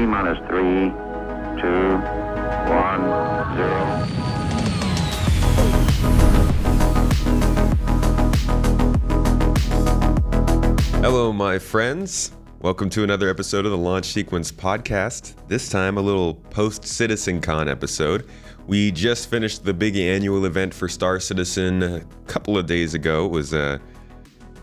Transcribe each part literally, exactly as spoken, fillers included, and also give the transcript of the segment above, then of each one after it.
T minus three, two, one, zero. Hello, my friends. Welcome to another episode of the Launch Sequence Podcast. This time, a little post-CitizenCon episode. We just finished the big annual event for Star Citizen a couple of days ago. It was a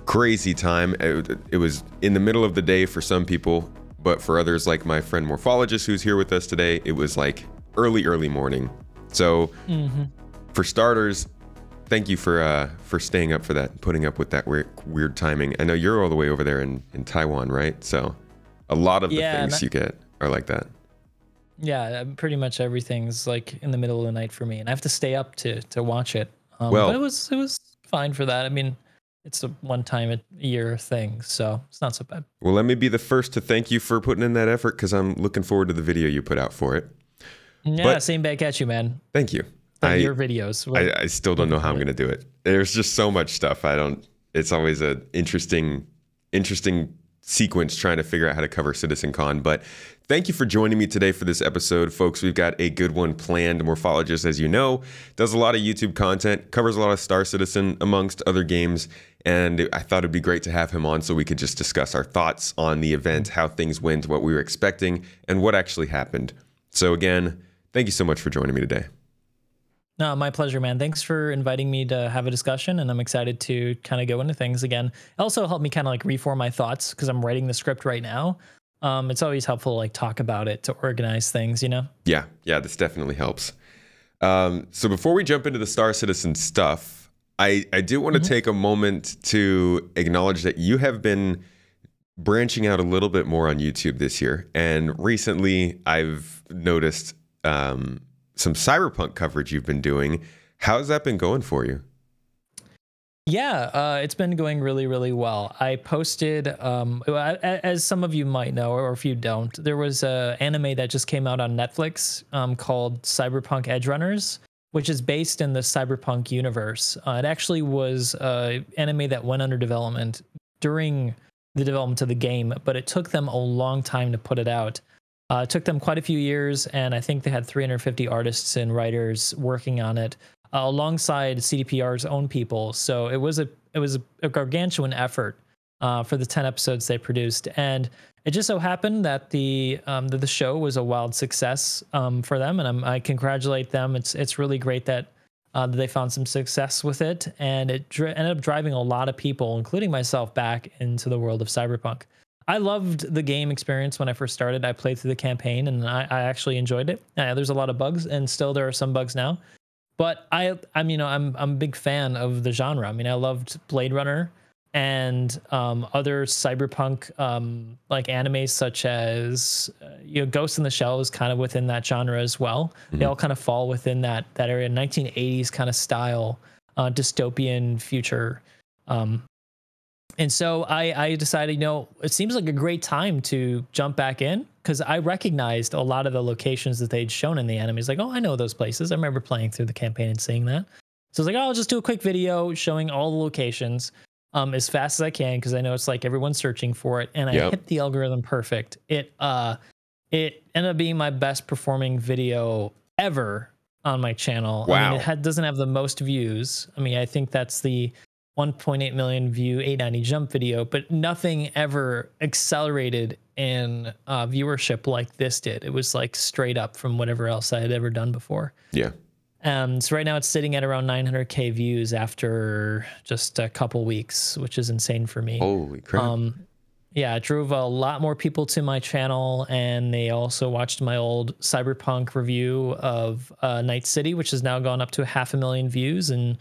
crazy time. It, it was in the middle of the day for some people, but for others, like my friend Morphologist, who's here with us today, it was like early, early morning. So mm-hmm. for starters, thank you for uh, for staying up for that, and putting up with that weird, weird timing. I know you're all the way over there in, in Taiwan, right? So a lot of the yeah, things I, you get are like that. Yeah, pretty much everything's like in the middle of the night for me, and I have to stay up to to watch it. Um, well, but it was it was fine for that. I mean, it's a one time a year thing, so it's not so bad. Well, let me be the first to thank you for putting in that effort, because I'm looking forward to the video you put out for it. Yeah, but same back at you, man. Thank you. I, your videos. I, I still don't know how I'm going to do it. There's just so much stuff. I don't, it's always an interesting, interesting sequence trying to figure out how to cover CitizenCon. But thank you for joining me today for this episode, folks. We've got a good one planned. Morphologist, as you know, does a lot of YouTube content, covers a lot of Star Citizen amongst other games. And I thought it'd be great to have him on so we could just discuss our thoughts on the event, how things went, what we were expecting, and what actually happened. So again, thank you so much for joining me today. No, my pleasure, man. Thanks for inviting me to have a discussion, and I'm excited to kind of go into things again. It also helped me kind of like reform my thoughts, because I'm writing the script right now. Um, it's always helpful to like talk about it to organize things, you know? Yeah, yeah, this definitely helps. Um, so before we jump into the Star Citizen stuff, I, I do want to mm-hmm. take a moment to acknowledge that you have been branching out a little bit more on YouTube this year. And recently I've noticed... Um, some Cyberpunk coverage you've been doing. How's that been going for you? Yeah, uh, it's been going really, really well. I posted, um, as some of you might know, or if you don't, there was an anime that just came out on Netflix um, called Cyberpunk Edgerunners, which is based in the Cyberpunk universe. Uh, it actually was an anime that went under development during the development of the game, but it took them a long time to put it out. Uh, it took them quite a few years, and I think they had three hundred fifty artists and writers working on it, uh, alongside C D P R's own people. So it was a it was a gargantuan effort uh, for the ten episodes they produced, and it just so happened that the um, that the show was a wild success um, for them, and I'm, I congratulate them. It's it's really great that uh, that they found some success with it, and it dri- ended up driving a lot of people, including myself, back into the world of Cyberpunk. I loved the game experience when I first started. I played through the campaign, and I, I actually enjoyed it. Uh, there's a lot of bugs, and still there are some bugs now. But I, I'm, you know, I'm I'm a big fan of the genre. I mean, I loved Blade Runner and um, other cyberpunk um, like animes, such as uh, you know, Ghost in the Shell is kind of within that genre as well. Mm-hmm. They all kind of fall within that that area, nineteen eighties kind of style, uh, dystopian future. Um, And so I, I decided, you know, it seems like a great time to jump back in, because I recognized a lot of the locations that they'd shown in the anime. It's like, oh, I know those places. I remember playing through the campaign and seeing that. So I was like, oh, I'll just do a quick video showing all the locations um, as fast as I can, because I know it's like everyone's searching for it. And I yep. hit the algorithm perfect. It uh, it ended up being my best performing video ever on my channel. Wow. I mean, it had, doesn't have the most views. I mean, I think that's the... one point eight million view eight ninety jump video, but nothing ever accelerated in uh, viewership like this did. It was like straight up from whatever else I had ever done before. Yeah. Um. So right now it's sitting at around nine hundred K views after just a couple weeks, which is insane for me. Holy crap. Um, yeah, it drove a lot more people to my channel, and they also watched my old Cyberpunk review of uh, Night City, which has now gone up to half a million views and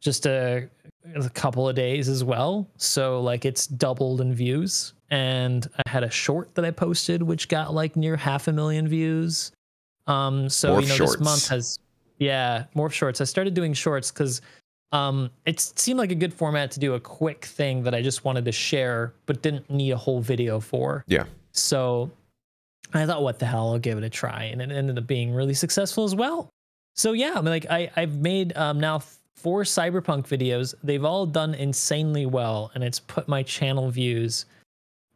just a... a couple of days as well. So like it's doubled in views, and I had a short that I posted which got like near half a million views. Um so Morph you know shorts. This month has yeah Morph shorts. I started doing shorts because um it seemed like a good format to do a quick thing that I just wanted to share but didn't need a whole video for. Yeah. So I thought, what the hell, I'll give it a try, and it ended up being really successful as well. So yeah, I mean, like I I've made um now th- four Cyberpunk videos. They've all done insanely well, and it's put my channel views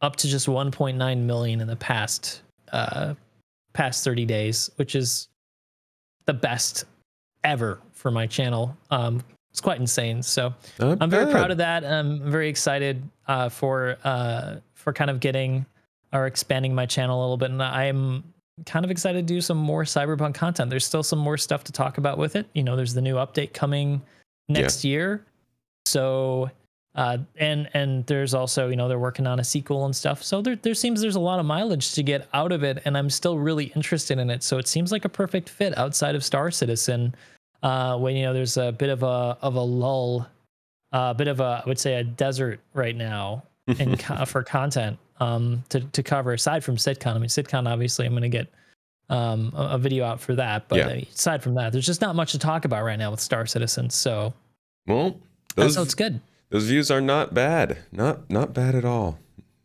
up to just one point nine million in the past uh, past thirty days, which is the best ever for my channel. Um, it's quite insane. So Not I'm very bad. proud of that. I'm very excited uh, for uh, for kind of getting or expanding my channel a little bit. And I'm kind of excited to do some more Cyberpunk content. There's still some more stuff to talk about with it. You know, there's the new update coming next yeah. year. So uh, and and there's also, you know, they're working on a sequel and stuff. So there, there seems there's a lot of mileage to get out of it. And I'm still really interested in it. So it seems like a perfect fit outside of Star Citizen. Uh, when, you know, there's a bit of a of a lull, a uh, bit of a, I would say, a desert right now in co for content um, to, to cover, aside from sitcom. I mean, sitcom, obviously, I'm going to get um, a, a video out for that. But yeah. aside from that, there's just not much to talk about right now with Star Citizen. So, well, those, so it's good. Those views are not bad. Not not bad at all.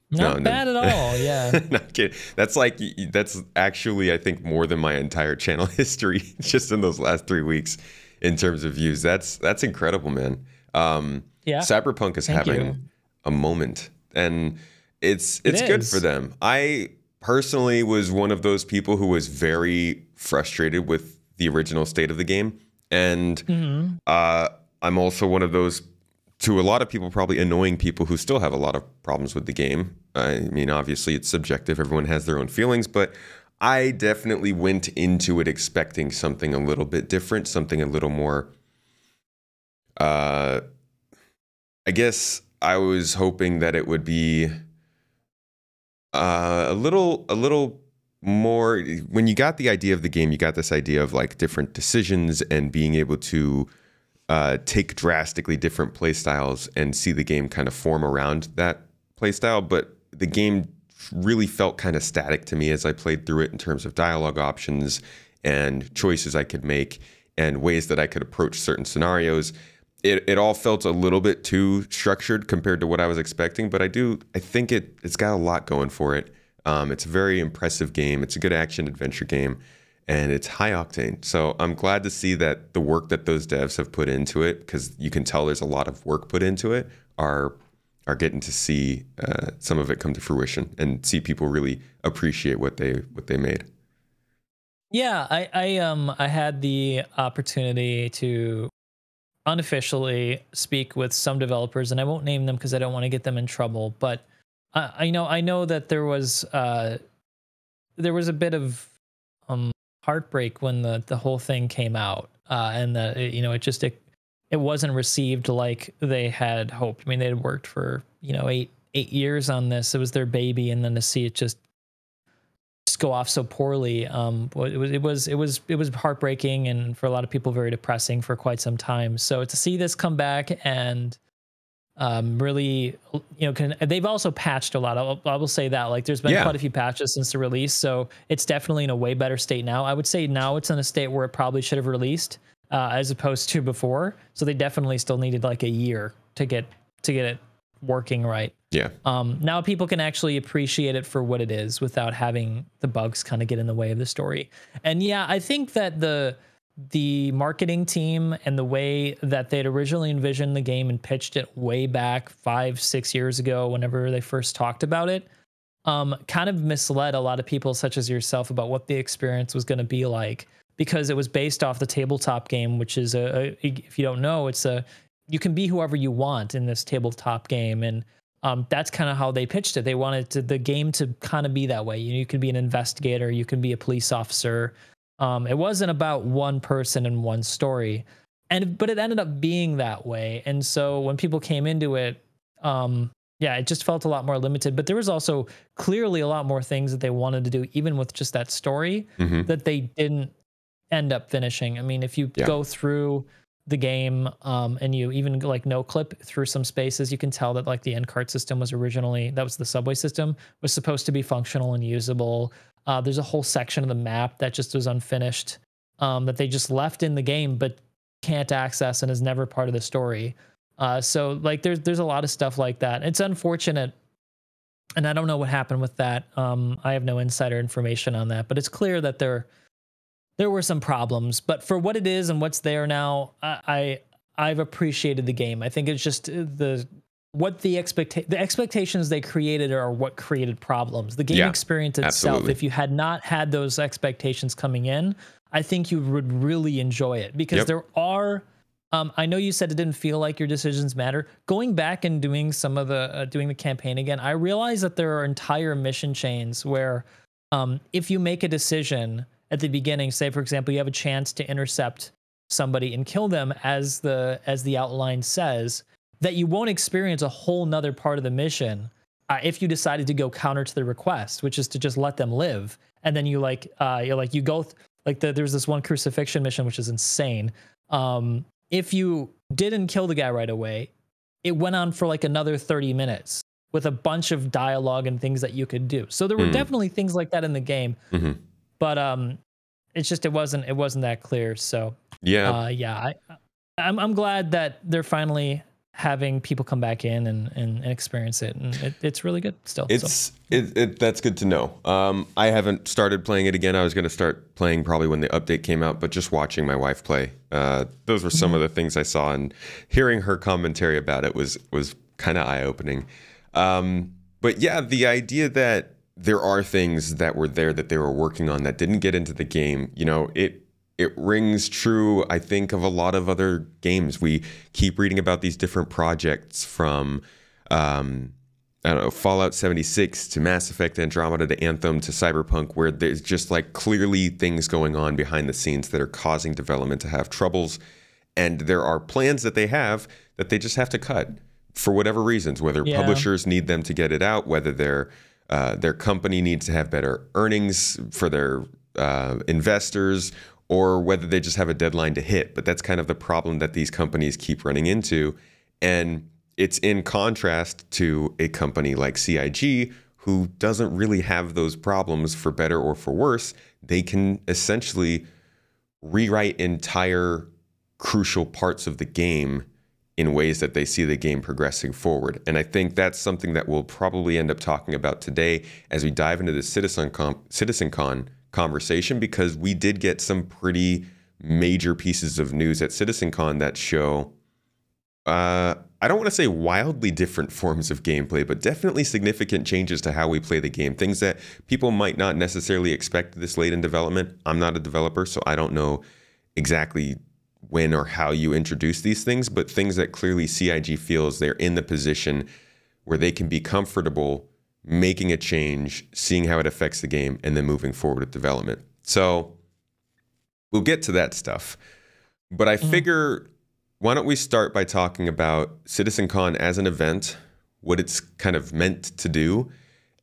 Not no, bad no. at all. Yeah. Not kidding. That's like, that's actually, I think, more than my entire channel history just in those last three weeks in terms of views. That's, that's incredible, man. Um, yeah. Cyberpunk is Thank having you. a moment, and it's, it's it good for them. I personally was one of those people who was very frustrated with the original state of the game. And, mm-hmm. uh, I'm also one of those, to a lot of people, probably annoying people who still have a lot of problems with the game. I mean, obviously it's subjective. Everyone has their own feelings, but I definitely went into it expecting something a little bit different, something a little more, uh, I guess I was hoping that it would be uh, a little, a little more, when you got the idea of the game, you got this idea of like different decisions and being able to Uh, take drastically different play styles and see the game kind of form around that play style. But the game really felt kind of static to me as I played through it in terms of dialogue options and choices I could make and ways that I could approach certain scenarios. It, it all felt a little bit too structured compared to what I was expecting, but I do, I think it, it's got a lot going for it. Um, it's a very impressive game. It's a good action adventure game. And it's high octane. So I'm glad to see that the work that those devs have put into it, because you can tell there's a lot of work put into it, are are getting to see uh, some of it come to fruition and see people really appreciate what they what they made. Yeah, I, I um I had the opportunity to unofficially speak with some developers, and I won't name them because I don't want to get them in trouble. But I, I know I know that there was uh there was a bit of um. heartbreak when the the whole thing came out, uh and the it, you know it just it, it wasn't received like they had hoped. I mean, they had worked for you know eight eight years on this. It was their baby, and then to see it just just go off so poorly, um it was it was it was it was heartbreaking, and for a lot of people very depressing for quite some time. So to see this come back and um really you know can, they've also patched a lot. I'll, I will say that, like, there's been yeah. quite a few patches since the release, so it's definitely in a way better state now. I would say now it's in a state where it probably should have released uh as opposed to before, so they definitely still needed like a year to get to get it working right. Yeah um now people can actually appreciate it for what it is without having the bugs kind of get in the way of the story. And yeah, I think that the the marketing team and the way that they'd originally envisioned the game and pitched it way back five, six years ago, whenever they first talked about it, um, kind of misled a lot of people such as yourself about what the experience was going to be like, because it was based off the tabletop game, which is a, a, if you don't know, it's a, you can be whoever you want in this tabletop game. And um, that's kind of how they pitched it. They wanted to, the game to kind of be that way. You know, you could be an investigator, you can be a police officer. Um, it wasn't about one person and one story, and but it ended up being that way. And so when people came into it, um, yeah, it just felt a lot more limited. But there was also clearly a lot more things that they wanted to do, even with just that story, mm-hmm. that they didn't end up finishing. I mean, if you yeah. go through the game um, and you even like no clip through some spaces, you can tell that like the end cart system was originally, that was the subway system, was supposed to be functional and usable. Uh, there's a whole section of the map that just was unfinished, um, that they just left in the game but can't access and is never part of the story. Uh, so like there's there's a lot of stuff like that. It's unfortunate, and I don't know what happened with that. Um, I have no insider information on that, but it's clear that there there were some problems. But for what it is and what's there now, I, I I've appreciated the game. I think it's just the what the expect the expectations they created are what created problems. The game yeah, experience itself, absolutely. If you had not had those expectations coming in, I think you would really enjoy it, because yep. there are, um, I know you said it didn't feel like your decisions matter. Going back and doing some of the, uh, doing the campaign again, I realized that there are entire mission chains where um, if you make a decision at the beginning, say, for example, you have a chance to intercept somebody and kill them, as the, as the outline says, that you won't experience a whole nother part of the mission uh, if you decided to go counter to the request, which is to just let them live. And then you like, uh, you're like, you go th like the, there's this one crucifixion mission, which is insane. Um, if you didn't kill the guy right away, it went on for like another thirty minutes with a bunch of dialogue and things that you could do. So there were mm-hmm. definitely things like that in the game, mm-hmm. but um, it's just, it wasn't, it wasn't that clear. So yeah, uh, yeah, I, I'm, I'm glad that they're finally having people come back in and, and, and experience it. And it, it's really good still. It's so. it, it, that's good to know. Um, I haven't started playing it again. I was going to start playing probably when the update came out, but just watching my wife play, uh, those were some of the things I saw, and hearing her commentary about it was, was kind of eye opening. Um, but yeah, the idea that there are things that were there that they were working on that didn't get into the game, you know, it, It rings true, I think, of a lot of other games. We keep reading about these different projects from, um, I don't know, Fallout seventy-six to Mass Effect, Andromeda to Anthem to Cyberpunk, where there's just like clearly things going on behind the scenes that are causing development to have troubles. And there are plans that they have that they just have to cut for whatever reasons, whether yeah. publishers need them to get it out, whether their, uh, their company needs to have better earnings for their uh, investors, or whether they just have a deadline to hit. But that's kind of the problem that these companies keep running into. And it's in contrast to a company like C I G, who doesn't really have those problems, for better or for worse. They can essentially rewrite entire crucial parts of the game in ways that they see the game progressing forward. And I think that's something that we'll probably end up talking about today as we dive into the CitizenCon, CitizenCon conversation, because we did get some pretty major pieces of news at CitizenCon that show, uh, I don't want to say wildly different forms of gameplay, but definitely significant changes to how we play the game. Things that people might not necessarily expect this late in development. I'm not a developer, so I don't know exactly when or how you introduce these things, but things that clearly C I G feels they're in the position where they can be comfortable making a change, seeing how it affects the game, and then moving forward with development. So we'll get to that stuff. But I mm-hmm. figure, why don't we start by talking about CitizenCon as an event, what it's kind of meant to do,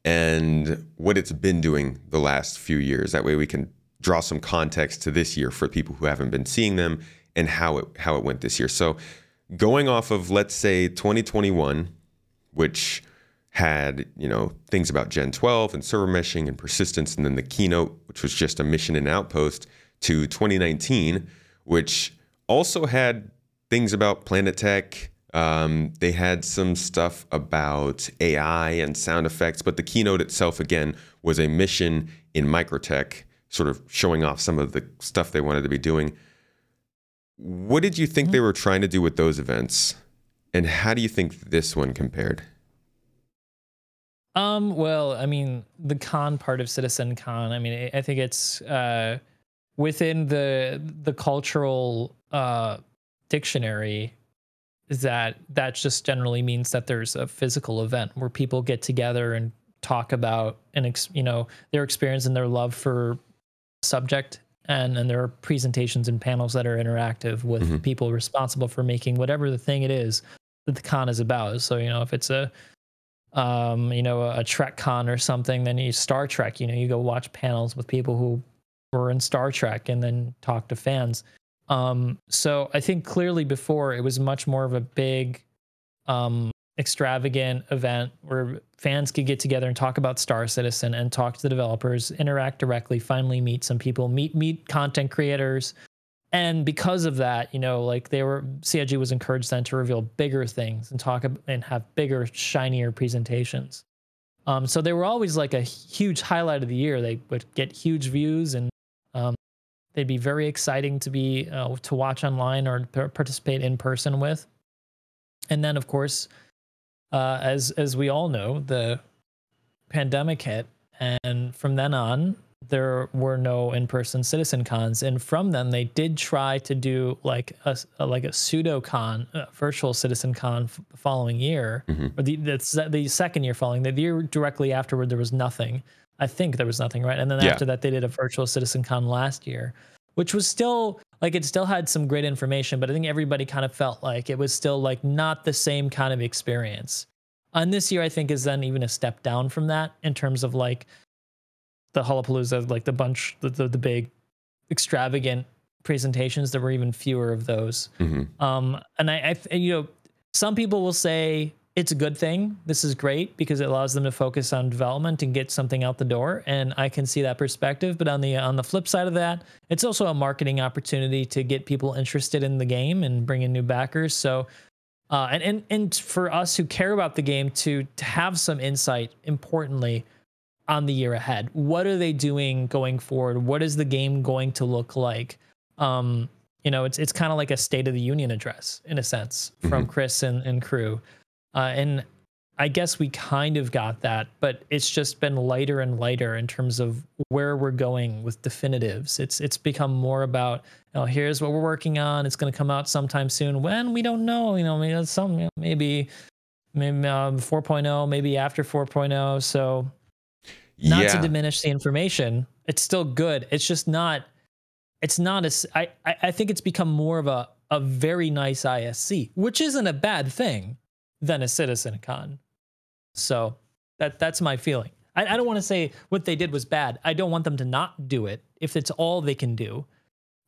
and what it's been doing the last few years. That way we can draw some context to this year for people who haven't been seeing them, and how it, how it went this year. So going off of, let's say, twenty twenty-one, which had, you know, things about Gen twelve and server meshing and persistence, and then the keynote, which was just a mission and outpost, to twenty nineteen, which also had things about Planet Tech. Um, they had some stuff about A I and sound effects, but the keynote itself, again, was a mission in Microtech, sort of showing off some of the stuff they wanted to be doing. What did you think they were trying to do with those events? And how do you think this one compared? Um, well, I mean, the con part of CitizenCon, I mean, I think it's uh, within the the cultural uh, dictionary that that just generally means that there's a physical event where people get together and talk about an ex, you know, their experience and their love for subject. And then there are presentations and panels that are interactive with mm-hmm. people responsible for making whatever the thing it is that the con is about. So, you know, if it's a Um, you know, a Trek con or something, then you Star Trek, you know, you go watch panels with people who were in Star Trek and then talk to fans. Um, so I think clearly before it was much more of a big, um, extravagant event where fans could get together and talk about Star Citizen and talk to the developers, interact directly, finally meet some people, meet, meet content creators. And because of that, you know, like they were, C I G was encouraged then to reveal bigger things and talk about, and have bigger, shinier presentations. Um, so they were always like a huge highlight of the year. They would get huge views, and um, they'd be very exciting to be uh, to watch online or participate in person with. And then, of course, uh, as as we all know, the pandemic hit, and from then on, there were no in-person CitizenCons, and from them they did try to do like a, a like a pseudo con, a virtual CitizenCon f the following year, mm-hmm. or the, the the second year following. The year directly afterward, there was nothing. I think there was nothing, right? And then yeah. after that, they did a virtual CitizenCon last year, which was still like it still had some great information, but I think everybody kind of felt like it was still like not the same kind of experience. And this year, I think, is then even a step down from that in terms of like. The Hullapalooza, like the bunch, the, the, the big extravagant presentations, there were even fewer of those. Mm-hmm. um, and I, I, you know, some people will say it's a good thing. This is great because it allows them to focus on development and get something out the door. And I can see that perspective. But on the on the flip side of that, it's also a marketing opportunity to get people interested in the game and bring in new backers. So. Uh, and, and, and for us who care about the game to, to have some insight, importantly, on the year ahead. What are they doing going forward? What is the game going to look like? Um, you know, it's it's kind of like a State of the Union address, in a sense, from Chris and, and crew. Uh, and I guess we kind of got that, but it's just been lighter and lighter in terms of where we're going with definitives. It's it's become more about, you know, here's what we're working on. It's going to come out sometime soon. When? We don't know. You know, maybe some, you know, maybe, maybe uh, four point oh, maybe after four point oh. So... Not yeah. to diminish the information, it's still good. It's just not. It's not as I. I think it's become more of a a very nice I S C, which isn't a bad thing, than a CitizenCon. So that that's my feeling. I, I don't want to say what they did was bad. I don't want them to not do it if it's all they can do,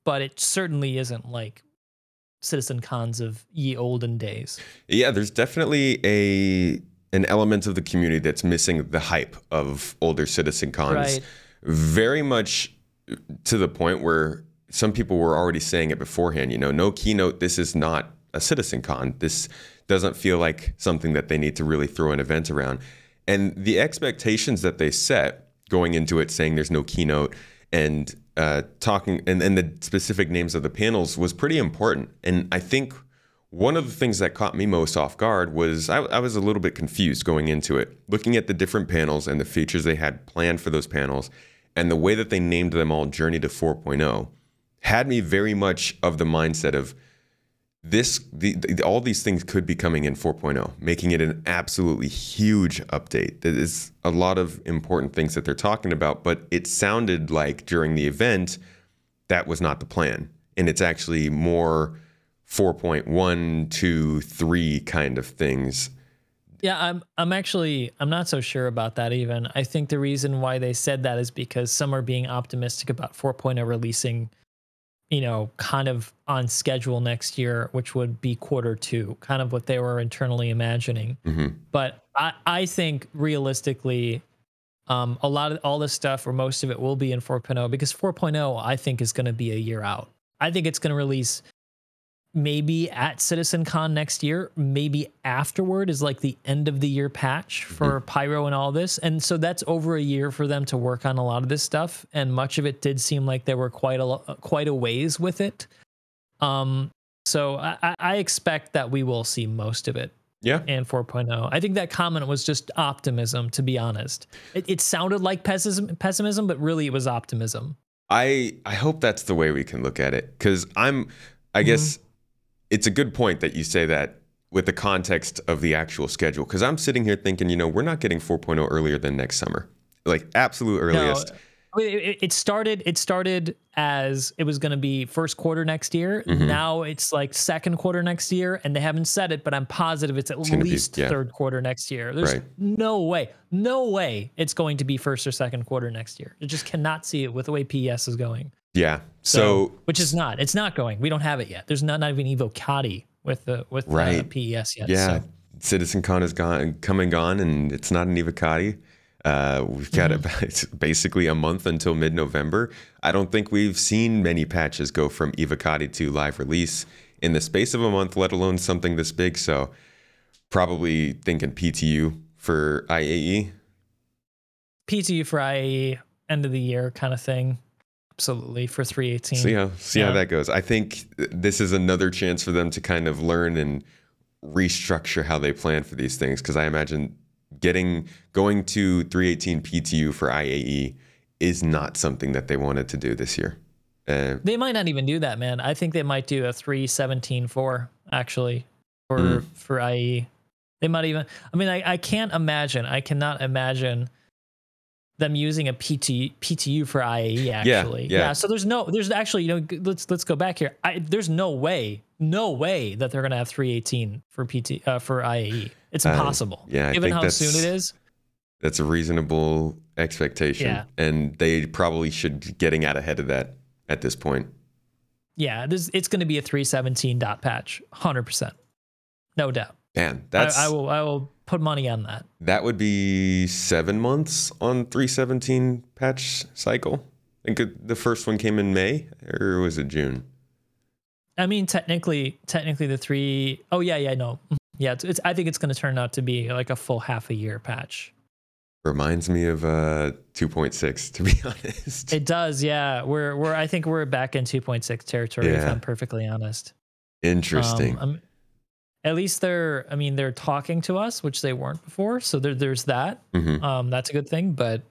but it certainly isn't like CitizenCons of ye olden days. Yeah, there's definitely a. an element of the community that's missing the hype of older CitizenCons, right. Very much to the point where some people were already saying it beforehand, you know, no keynote, this is not a CitizenCon. This doesn't feel like something that they need to really throw an event around. And the expectations that they set going into it, saying there's no keynote and uh, talking and, and the specific names of the panels was pretty important. And I think one of the things that caught me most off guard was I, I was a little bit confused going into it, looking at the different panels and the features they had planned for those panels, and the way that they named them all Journey to four point oh had me very much of the mindset of this. The, the, all these things could be coming in four point oh, making it an absolutely huge update. There is a lot of important things that they're talking about, but it sounded like during the event that was not the plan, and it's actually more... four point one, two, three kind of things. Yeah, I'm I'm actually I'm not so sure about that even. I think the reason why they said that is because some are being optimistic about four point oh releasing, you know, kind of on schedule next year, which would be quarter two, kind of what they were internally imagining. Mm-hmm. But I, I think realistically, um, a lot of all this stuff or most of it will be in four point oh because four point oh I think is going to be a year out. I think it's going to release maybe at CitizenCon next year, maybe afterward is like the end of the year patch for mm-hmm. Pyro and all this. And so that's over a year for them to work on a lot of this stuff. And much of it did seem like they were quite a, quite a ways with it. Um, so I, I expect that we will see most of it. Yeah. And four point oh. I think that comment was just optimism, to be honest. It, it sounded like pessimism, pessimism, but really it was optimism. I, I hope that's the way we can look at it. Cause I'm, I mm-hmm. guess, it's a good point that you say that with the context of the actual schedule, because I'm sitting here thinking, you know, we're not getting four point oh earlier than next summer, like absolute earliest. No, it, it started. It started as it was going to be first quarter next year. Mm-hmm. Now it's like second quarter next year, and they haven't said it, but I'm positive it's at it's least be, yeah. third quarter next year. There's right. no way, no way it's going to be first or second quarter next year. You just cannot see it with the way P E S is going. Yeah. So, so which is not, it's not going, we don't have it yet. There's not, not even Evocati with the, with right. the P E S yet. Yeah. So. CitizenCon is gone, come and gone, and it's not an Evocati. Uh, we've got mm-hmm. about basically a month until mid November. I don't think we've seen many patches go from Evocati to live release in the space of a month, let alone something this big. So probably thinking P T U for I A E. P T U for I A E, end of the year kind of thing. Absolutely, for three eighteen. See how see yeah. how that goes. I think this is another chance for them to kind of learn and restructure how they plan for these things, because I imagine getting going to three eighteen P T U for I A E is not something that they wanted to do this year. Uh, they might not even do that, man. I think they might do a three seventeen four actually for mm. for I A E. They might even. I mean, I I can't imagine. I cannot imagine them using a P T U for I A E actually. Yeah, yeah. yeah. So there's no. There's actually. You know. Let's let's go back here. I, there's no way. No way that they're gonna have three eighteen for P T uh, for I A E. It's impossible. Um, yeah, I given think how soon it is. That's a reasonable expectation, yeah. and they probably should be getting out ahead of that at this point. Yeah, this it's going to be a three seventeen dot patch, one hundred percent, no doubt. Man, that's I, I will I will put money on that. That would be seven months on three seventeen patch cycle. I think the first one came in May, or was it June? I mean, technically, technically the three. Oh yeah, yeah, no, yeah. It's, it's I think it's going to turn out to be like a full half a year patch. Reminds me of uh two point six, to be honest. It does, yeah. We're we're I think we're back in two point six territory, yeah. if I'm perfectly honest. Interesting. Um, at least they're I mean they're talking to us, which they weren't before. So there there's that. Mm-hmm. Um that's a good thing. But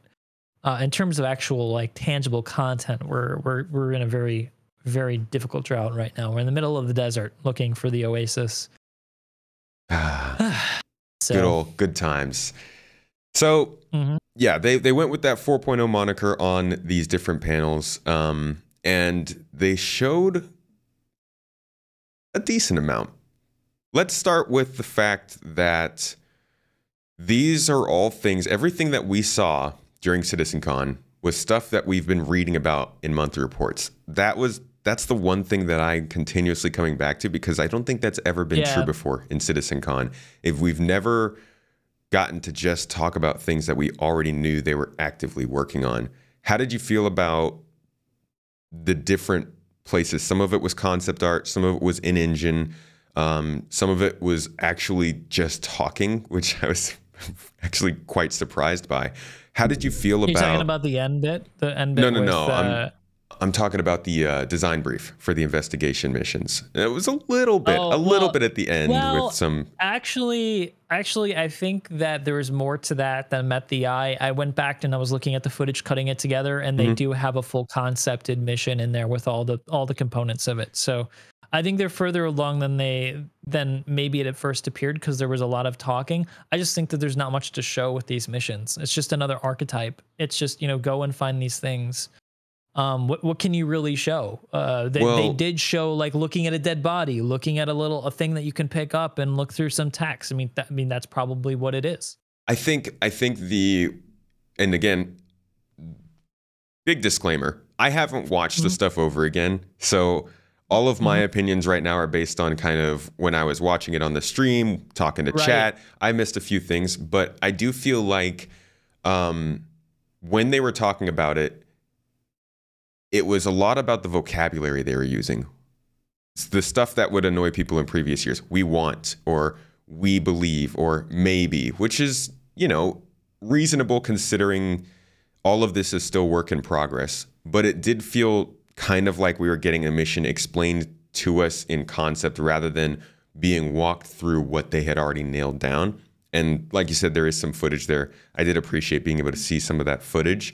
uh in terms of actual like tangible content, we're we're we're in a very, very difficult drought right now. We're in the middle of the desert looking for the oasis. so. Good old good times. So, mm-hmm. yeah, they, they went with that four point oh moniker on these different panels, um, and they showed a decent amount. Let's start with the fact that these are all things, everything that we saw during CitizenCon was stuff that we've been reading about in monthly reports. That was that's the one thing that I'm continuously coming back to, because I don't think that's ever been yeah. true before in CitizenCon. If we've never gotten to just talk about things that we already knew they were actively working on. How did you feel about the different places? Some of it was concept art, some of it was in engine, um, some of it was actually just talking, which I was actually quite surprised by. How did you feel Are you about? Talking about the end bit, the end bit. No, no, with, no. Uh... I'm, I'm talking about the uh, design brief for the investigation missions. It was a little bit, oh, a little well, bit at the end well, with some. Actually. Actually, I think that there was more to that than met the eye. I went back and I was looking at the footage, cutting it together, and they mm-hmm. do have a full concepted mission in there with all the all the components of it. So I think they're further along than they than maybe it at first appeared, because there was a lot of talking. I just think that there's not much to show with these missions. It's just another archetype. It's just, you know, go and find these things. Um, what what can you really show? Uh, they, well, they did show like looking at a dead body, looking at a little a thing that you can pick up and look through some text. I mean, that, I mean that's probably what it is. I think I think the, and again, big disclaimer: I haven't watched mm-hmm. the stuff over again, so all of my mm-hmm. opinions right now are based on kind of when I was watching it on the stream, talking to right. chat. I missed a few things, but I do feel like um, when they were talking about it. It was a lot about the vocabulary they were using. It's the stuff that would annoy people in previous years. We want, or we believe, or maybe, which is, you know, reasonable considering all of this is still work in progress. But it did feel kind of like we were getting a mission explained to us in concept rather than being walked through what they had already nailed down. And like you said, there is some footage there. I did appreciate being able to see some of that footage.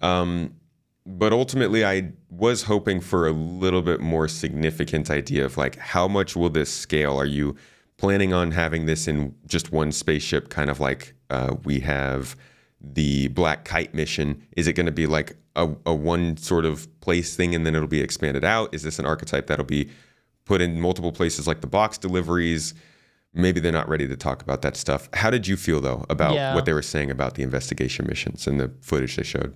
Um, But ultimately, I was hoping for a little bit more significant idea of like, how much will this scale? Are you planning on having this in just one spaceship, kind of like uh, we have the Black Kite mission? Is it going to be like a, a one sort of place thing and then it'll be expanded out? Is this an archetype that'll be put in multiple places like the box deliveries? Maybe they're not ready to talk about that stuff. How did you feel, though, about yeah. what they were saying about the investigation missions and the footage they showed?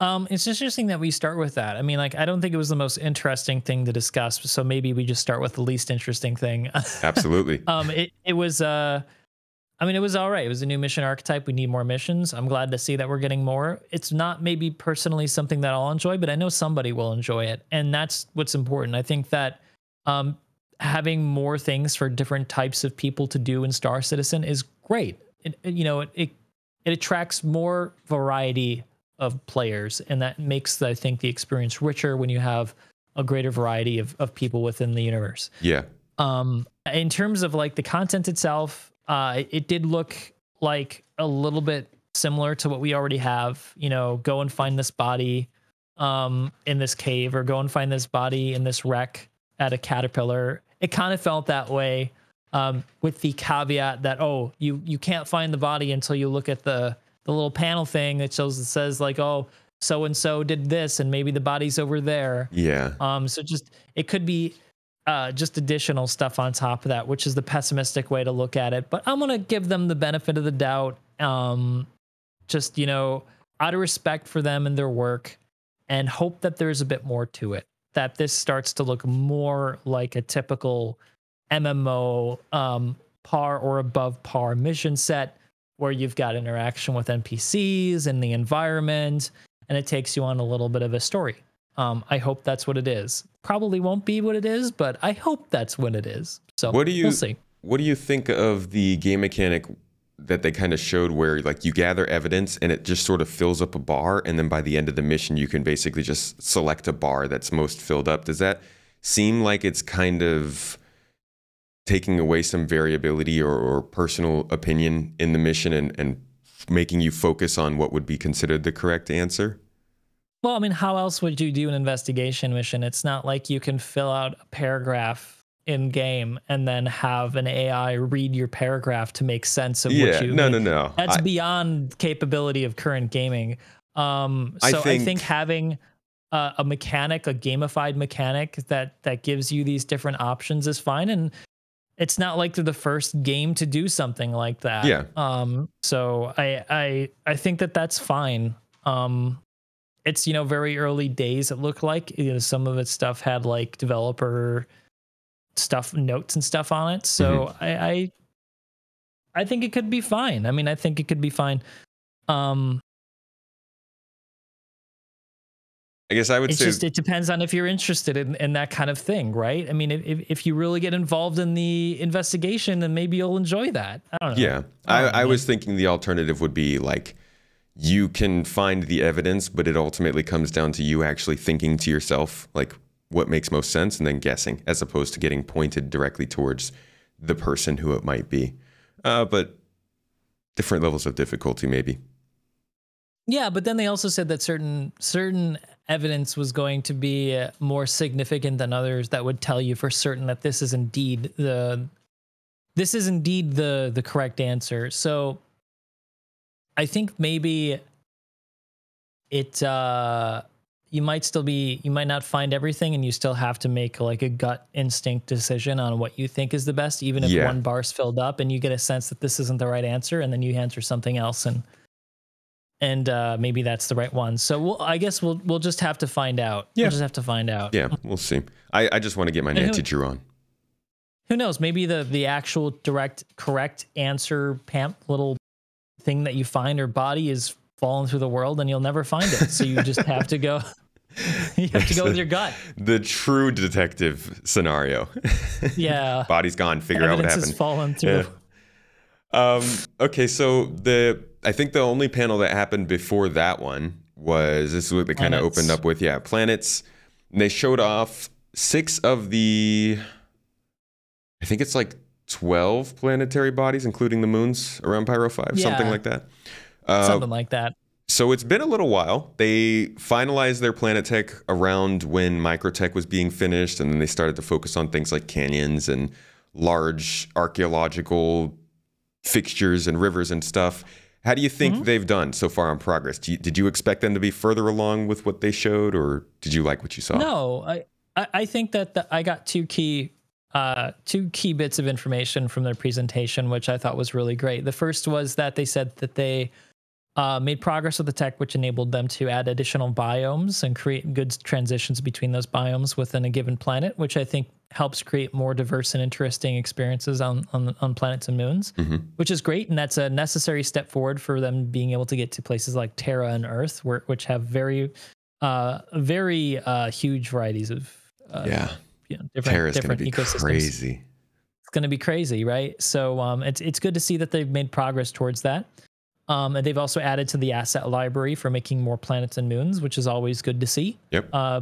Um, it's interesting that we start with that. I mean, like, I don't think it was the most interesting thing to discuss, so maybe we just start with the least interesting thing. Absolutely. um, it, it was, uh, I mean, it was all right. It was a new mission archetype. We need more missions. I'm glad to see that we're getting more. It's not maybe personally something that I'll enjoy, but I know somebody will enjoy it. And that's what's important. I think that um, having more things for different types of people to do in Star Citizen is great. It, it, you know, it, it, it attracts more variety of players, and that makes, I think, the experience richer when you have a greater variety of, of people within the universe. Yeah. Um, in terms of like the content itself, uh, it did look like a little bit similar to what we already have. You know, go and find this body um, in this cave, or go and find this body in this wreck at a caterpillar. It kind of felt that way, um, with the caveat that, oh, you you can't find the body until you look at the the little panel thing that shows, that says like, oh, so and so did this, and maybe the body's over there. Yeah. Um. So just it could be. Uh, just additional stuff on top of that, which is the pessimistic way to look at it. But I'm going to give them the benefit of the doubt. Um, just, you know, out of respect for them and their work, and hope that there's a bit more to it, that this starts to look more like a typical M M O, um, par or above par mission set, where you've got interaction with N P Cs and the environment, and it takes you on a little bit of a story. Um, I hope that's what it is. Probably won't be what it is, but I hope that's what it is. So what do you, we'll see. What do you think of the game mechanic that they kind of showed, where like you gather evidence and it just sort of fills up a bar, and then by the end of the mission you can basically just select a bar that's most filled up? Does that seem like it's kind of taking away some variability or, or personal opinion in the mission, and, and making you focus on what would be considered the correct answer? Well, I mean, how else would you do an investigation mission? It's not like you can fill out a paragraph in game and then have an A I read your paragraph to make sense of yeah, what you. No, no, no. That's I, beyond capability of current gaming. Um, so I think, I think having a, a mechanic, a gamified mechanic that that gives you these different options is fine. And it's not like they're the first game to do something like that. Yeah. Um. So I I I think that that's fine. Um. It's, you know, very early days, it looked like. You know, some of its stuff had like developer stuff, notes and stuff on it. So mm-hmm. I, I I think it could be fine. I mean, I think it could be fine. Um, I guess I would say just, it depends on if you're interested in, in that kind of thing, right? I mean, if if you really get involved in the investigation, then maybe you'll enjoy that. I don't know. Yeah, I, I, I was thinking the alternative would be like, you can find the evidence, but it ultimately comes down to you actually thinking to yourself, like, what makes most sense, and then guessing, as opposed to getting pointed directly towards the person who it might be. Uh, but different levels of difficulty, maybe. Yeah, but then they also said that certain certain evidence was going to be more significant than others, that would tell you for certain that this is indeed the this is indeed the the correct answer. So I think maybe it uh, you might still be you might not find everything, and you still have to make like a gut instinct decision on what you think is the best, even if yeah. one bar's filled up and you get a sense that this isn't the right answer, and then you answer something else, and and uh, maybe that's the right one. So we'll, I guess we'll we'll just have to find out. Yeah. We'll just have to find out. Yeah, we'll see. I, I just want to get my Nancy Drew on. Who knows? Maybe the the actual direct correct answer pamp little thing that you find or body is falling through the world, and you'll never find it, so you just have to go you have to go with your gut. The true detective scenario. Yeah. Body's gone, figure out what happened. Is falling through. Yeah. Um okay, so the I think the only panel that happened before that one was this is what they kind of opened up with. Yeah, planets. And they showed off six of the I think it's like twelve planetary bodies, including the moons around Pyro five, yeah. something like that. Uh, something like that. So it's been a little while. They finalized their Planetech around when Microtech was being finished, and then they started to focus on things like canyons and large archaeological fixtures and rivers and stuff. How do you think mm-hmm. they've done so far on progress? Do you, did you expect them to be further along with what they showed, or did you like what you saw? No, I, I think that the, I got two key... Uh, two key bits of information from their presentation, which I thought was really great. The first was that they said that they uh, made progress with the tech, which enabled them to add additional biomes and create good transitions between those biomes within a given planet, which I think helps create more diverse and interesting experiences on on, on planets and moons, mm-hmm. which is great. And that's a necessary step forward for them being able to get to places like Terra and Earth, where, which have very, uh, very uh, huge varieties of uh, yeah. You know, different, Terra's different gonna be ecosystems. Crazy. It's going to be crazy, right? So um, it's it's good to see that they've made progress towards that. Um, and they've also added to the asset library for making more planets and moons, which is always good to see. Yep. Uh,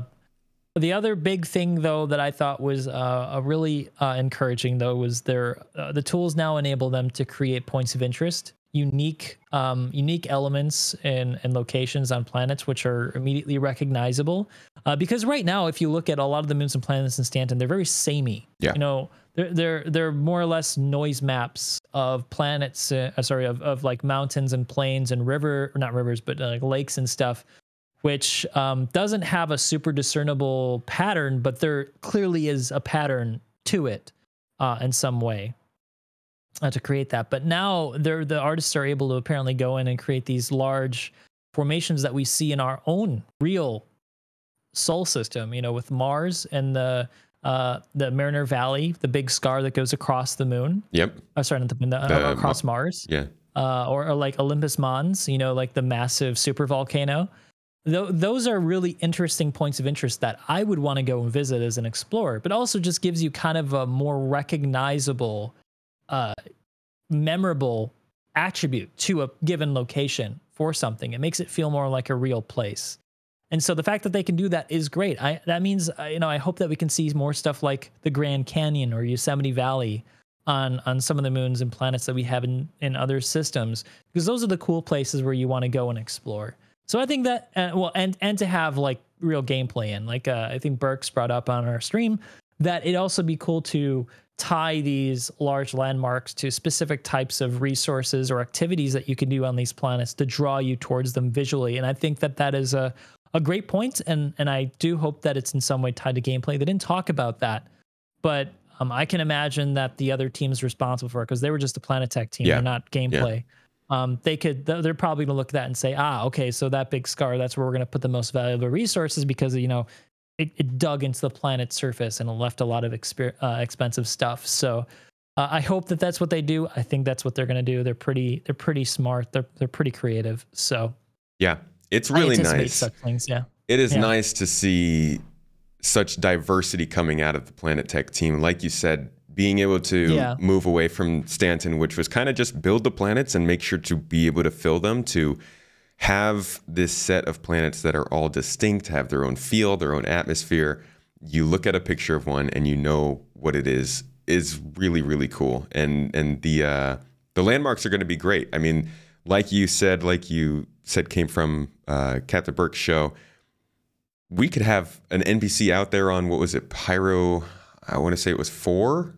The other big thing, though, that I thought was uh, a really uh, encouraging, though, was their uh, the tools now enable them to create points of interest, unique um, unique elements and, and locations on planets, which are immediately recognizable. Uh, because right now, if you look at a lot of the moons and planets in Stanton, they're very samey. Yeah. You know, they're they're they're more or less noise maps of planets. Uh, sorry, of of like mountains and plains and river, not rivers, but uh, like lakes and stuff, which um, doesn't have a super discernible pattern, but there clearly is a pattern to it uh, in some way uh, to create that. But now they're, the artists are able to apparently go in and create these large formations that we see in our own real solar system, you know, with Mars and the uh, the Mariner Valley, the big scar that goes across the moon. Yep. Oh, sorry, not the, the, uh, across Ma Mars. Yeah. Uh, or, or like Olympus Mons, you know, like the massive super volcano. Those are really interesting points of interest that I would want to go and visit as an explorer, but also just gives you kind of a more recognizable, uh, memorable attribute to a given location for something. It makes it feel more like a real place. And so the fact that they can do that is great. I, that means, you know, I hope that we can see more stuff like the Grand Canyon or Yosemite Valley on, on some of the moons and planets that we have in, in other systems, because those are the cool places where you want to go and explore. So I think that, uh, well, and and to have like real gameplay in, like uh, I think Burks brought up on our stream, that it'd also be cool to tie these large landmarks to specific types of resources or activities that you can do on these planets to draw you towards them visually. And I think that that is a, a great point, and, and I do hope that it's in some way tied to gameplay. They didn't talk about that, but um, I can imagine that the other team's responsible for it, because they were just a Planetech team, yeah. They're not gameplay. Yeah. Um, they could, they're probably going to look at that and say, ah, okay, so that big scar, that's where we're going to put the most valuable resources, because, you know, it, it dug into the planet's surface and left a lot of exper uh, expensive stuff. So uh, I hope that that's what they do. I think that's what they're going to do. They're pretty, they're pretty smart. They're, they're pretty creative. So yeah, it's really nice. Such things, yeah. It is yeah. nice to see such diversity coming out of the Planetech team. Like you said, being able to yeah. move away from Stanton, which was kind of just build the planets and make sure to be able to fill them, to have this set of planets that are all distinct, have their own feel, their own atmosphere. You look at a picture of one and you know what it is, is really, really cool. And and the uh, the landmarks are going to be great. I mean, like you said, like you said came from uh, Catherine Burke's show, we could have an N P C out there on, what was it, Pyro, I want to say it was four?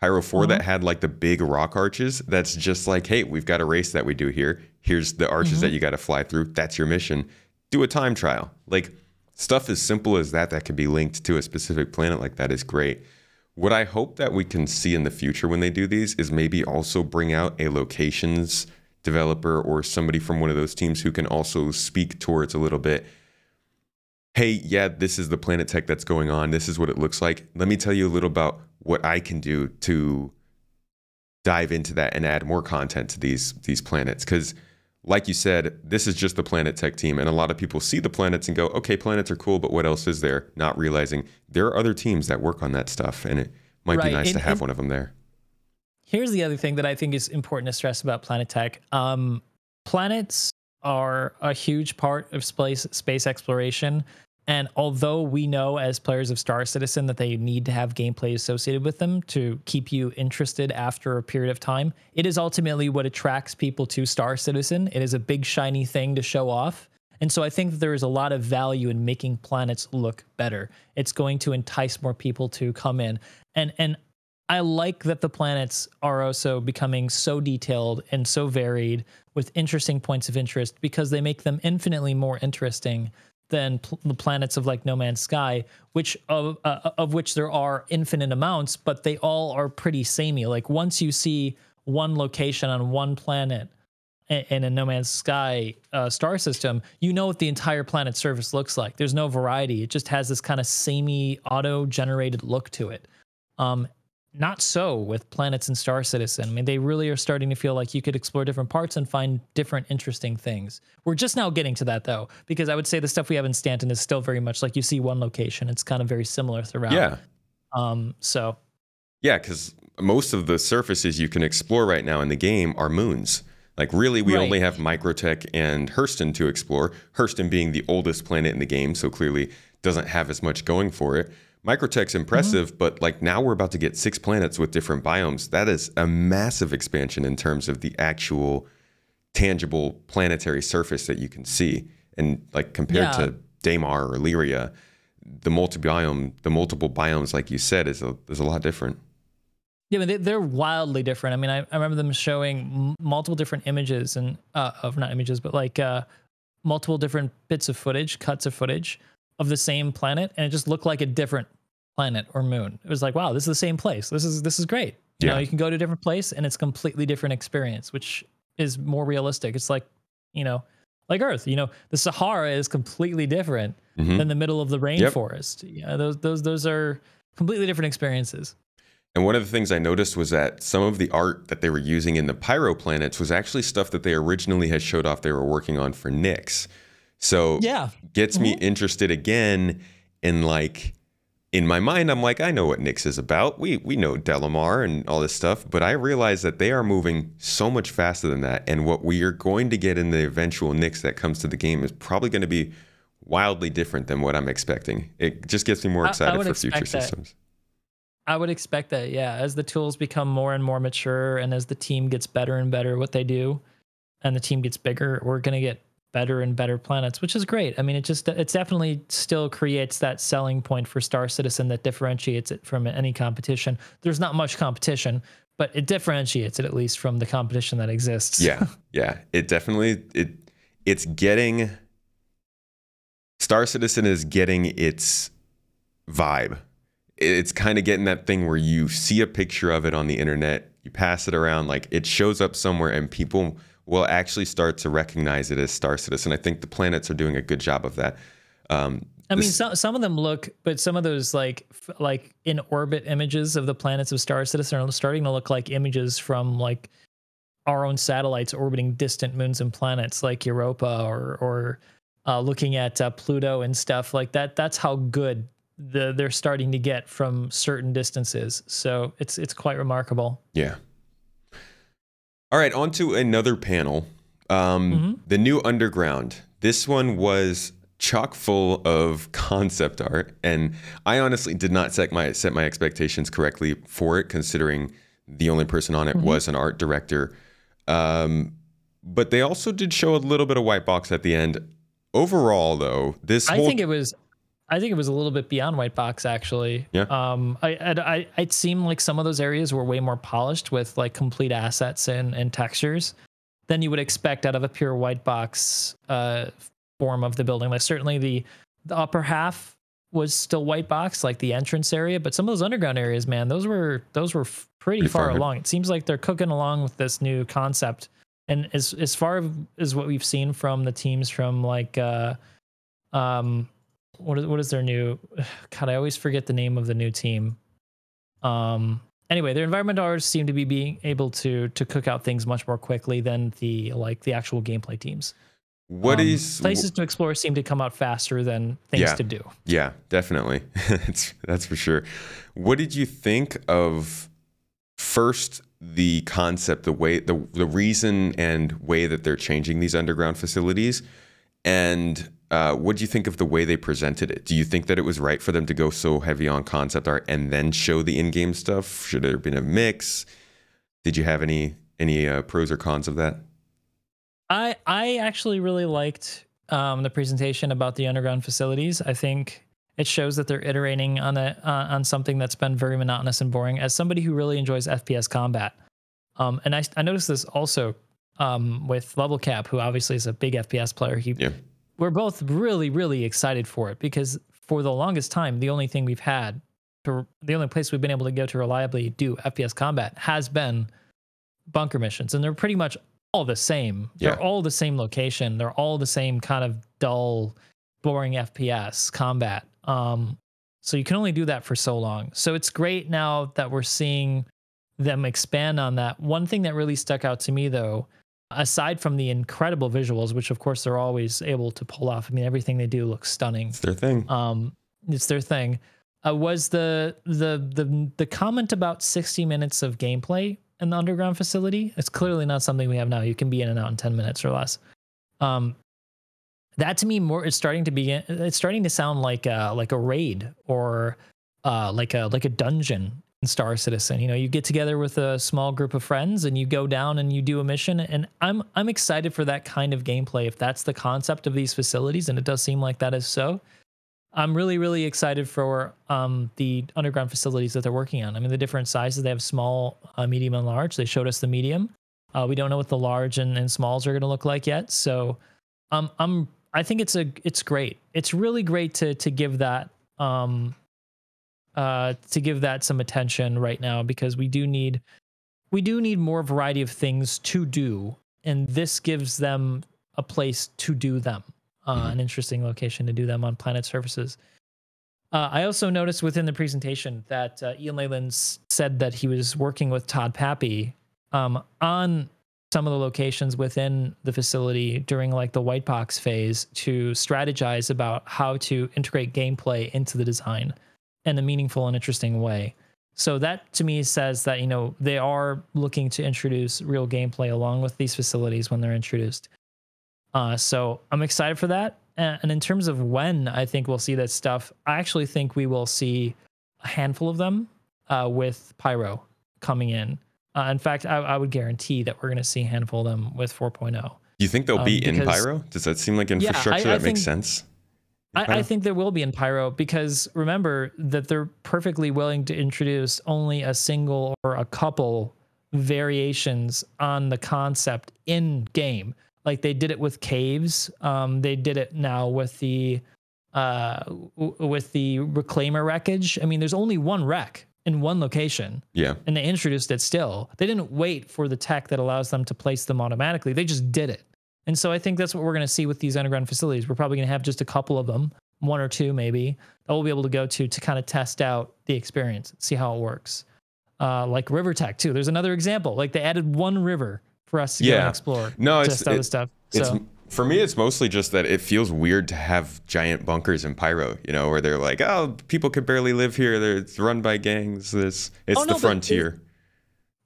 Pyro four, mm-hmm. that had like the big rock arches. That's just like, hey, we've got a race that we do here. Here's the arches mm-hmm. that you got to fly through. That's your mission. Do a time trial. Like stuff as simple as that that can be linked to a specific planet like that is great. What I hope that we can see in the future when they do these is maybe also bring out a locations developer or somebody from one of those teams who can also speak towards a little bit. Hey, yeah, this is the planet tech that's going on. This is what it looks like. Let me tell you a little about what I can do to dive into that and add more content to these, these planets. Because like you said, this is just the planet tech team. And a lot of people see the planets and go, okay, planets are cool, but what else is there? Not realizing there are other teams that work on that stuff. And it might right. be nice and, to have one of them there. Here's the other thing that I think is important to stress about planet tech. Um, planets are a huge part of space space exploration, and although we know as players of Star Citizen that they need to have gameplay associated with them to keep you interested after a period of time, it is ultimately what attracts people to Star Citizen. It is a big shiny thing to show off, and so I think that there is a lot of value in making planets look better. It's going to entice more people to come in, and and I like that the planets are also becoming so detailed and so varied with interesting points of interest, because they make them infinitely more interesting than pl the planets of like No Man's Sky, which of, uh, of which there are infinite amounts, but they all are pretty samey. Like once you see one location on one planet in a No Man's Sky uh, star system, you know what the entire planet's surface looks like. There's no variety. It just has this kind of samey auto-generated look to it. Um, Not so with planets and Star Citizen. I mean, they really are starting to feel like you could explore different parts and find different interesting things. We're just now getting to that, though, because I would say the stuff we have in Stanton is still very much like you see one location. It's kind of very similar throughout. Yeah. Um, so. Yeah, because most of the surfaces you can explore right now in the game are moons. Like, really, we right. only have Microtech and Hurston to explore, Hurston being the oldest planet in the game. So clearly doesn't have as much going for it. Microtech's impressive, mm-hmm. but like now we're about to get six planets with different biomes. That is a massive expansion in terms of the actual tangible planetary surface that you can see. And like compared yeah. to Damar or Lyria, the multi-biome, the multiple biomes, like you said, is a, is a lot different. Yeah, but they, they're wildly different. I mean, I, I remember them showing multiple different images and uh, of not images, but like uh, multiple different bits of footage, cuts of footage of the same planet, and it just looked like a different planet or moon. It was like, wow, this is the same place. This is this is great. You yeah. know, you can go to a different place and it's a completely different experience, which is more realistic. It's like, you know, like Earth. You know, the Sahara is completely different mm-hmm. than the middle of the rainforest. Yep. Yeah, those those those are completely different experiences. And one of the things I noticed was that some of the art that they were using in the Pyro planets was actually stuff that they originally had showed off they were working on for Nyx. So yeah. gets me mm-hmm. interested again in like, in my mind, I'm like, I know what Nyx is about. We we know Delamar and all this stuff, but I realize that they are moving so much faster than that. And what we are going to get in the eventual Nyx that comes to the game is probably going to be wildly different than what I'm expecting. It just gets me more excited I, I for future that. systems. I would expect that, yeah. As the tools become more and more mature and as the team gets better and better at what they do and the team gets bigger, we're going to get better and better planets, which is great. I mean, it just, it definitely still creates that selling point for Star Citizen that differentiates it from any competition. There's not much competition, but it differentiates it at least from the competition that exists. Yeah. Yeah. It definitely, it, it's getting, Star Citizen is getting its vibe. It's kind of getting that thing where you see a picture of it on the internet, you pass it around, like it shows up somewhere and people will actually start to recognize it as Star Citizen. I think the planets are doing a good job of that. Um, I mean, some some of them look, but some of those like f- like in orbit images of the planets of Star Citizen are starting to look like images from like our own satellites orbiting distant moons and planets like Europa or or uh, looking at uh, Pluto and stuff like that. That's how good the they're starting to get from certain distances. So it's it's quite remarkable. Yeah. All right, on to another panel, um, mm-hmm. the new Underground. This one was chock full of concept art, and I honestly did not set my set my expectations correctly for it, considering the only person on it mm-hmm. was an art director. Um, but they also did show a little bit of white box at the end. Overall, though, this I whole- think it was. I think it was a little bit beyond white box, actually. Yeah. Um, I, I, I, it seemed like some of those areas were way more polished with like complete assets and, and textures than you would expect out of a pure white box uh, form of the building. Like certainly the, the upper half was still white box, like the entrance area, but some of those underground areas, man, those were those were pretty, pretty far, far along. It seems like they're cooking along with this new concept. And as as far as what we've seen from the teams from like, uh, um. What is, what is their new... God, I always forget the name of the new team. Um, anyway, their environmental artists seem to be being able to to cook out things much more quickly than the like the actual gameplay teams. What um, is... Places to explore seem to come out faster than things yeah, to do. Yeah, definitely. That's, that's for sure. What did you think of, first, the concept, the way, the, the reason and way that they're changing these underground facilities? And... Uh, what do you think of the way they presented it? Do you think that it was right for them to go so heavy on concept art and then show the in-game stuff? Should there have been a mix? Did you have any any uh, pros or cons of that? I I actually really liked um, the presentation about the underground facilities. I think it shows that they're iterating on a uh, on something that's been very monotonous and boring. As somebody who really enjoys F P S combat, um, and I I noticed this also um, with Level Cap, who obviously is a big F P S player. He yeah. We're both really, really excited for it because for the longest time, the only thing we've had, to, the only place we've been able to go to reliably do F P S combat has been bunker missions. And they're pretty much all the same. Yeah. They're all the same location. They're all the same kind of dull, boring F P S combat. Um, so you can only do that for so long. So it's great now that we're seeing them expand on that. One thing that really stuck out to me, though, aside from the incredible visuals, which of course they're always able to pull off. I mean, everything they do looks stunning. It's their thing. Um, it's their thing. Uh, was the, the the the comment about sixty minutes of gameplay in the underground facility? It's clearly not something we have now. You can be in and out in ten minutes or less. Um, that to me more is starting to begin. It's starting to sound like a, like a raid or uh, like a like a dungeon in Star Citizen. You know, you get together with a small group of friends and you go down and you do a mission. And I'm I'm excited for that kind of gameplay if that's the concept of these facilities, and it does seem like that is so. I'm really, really excited for um, the underground facilities that they're working on. I mean, the different sizes. They have small, uh, medium, and large. They showed us the medium. Uh, we don't know what the large and, and smalls are going to look like yet. So, um, I'm. I think it's a. It's great. It's really great to to give that um, uh, to give that some attention right now, because we do need we do need more variety of things to do, and this gives them a place to do them. Uh, an interesting location to do them on planet surfaces. Uh, I also noticed within the presentation that uh, Ian Leyland said that he was working with Todd Pappy um, on some of the locations within the facility during like the white box phase to strategize about how to integrate gameplay into the design in a meaningful and interesting way. So that to me says that, you know, they are looking to introduce real gameplay along with these facilities when they're introduced. Uh, so I'm excited for that. And in terms of when I think we'll see that stuff, I actually think we will see a handful of them uh, with Pyro coming in. Uh, in fact, I, I would guarantee that we're going to see a handful of them with four point oh. You think they'll um, be in Pyro? Does that seem like infrastructure? Yeah, I, I that think, makes sense? I, I think there will be in Pyro, because remember that they're perfectly willing to introduce only a single or a couple variations on the concept in game. Like they did it with caves. Um, they did it now with the uh, w with the Reclaimer wreckage. I mean, there's only one wreck in one location. Yeah. And they introduced it still. They didn't wait for the tech that allows them to place them automatically. They just did it. And so I think that's what we're going to see with these underground facilities. We're probably going to have just a couple of them, one or two maybe, that we'll be able to go to to kind of test out the experience, see how it works. Uh, like River Tech too. There's another example. Like they added one river for us to yeah. go and explore. No, it's, it, stuff. So. It's for me, it's mostly just that it feels weird to have giant bunkers in Pyro, you know, where they're like, oh, people can barely live here. They're, it's run by gangs. This it's oh, no, the frontier. It,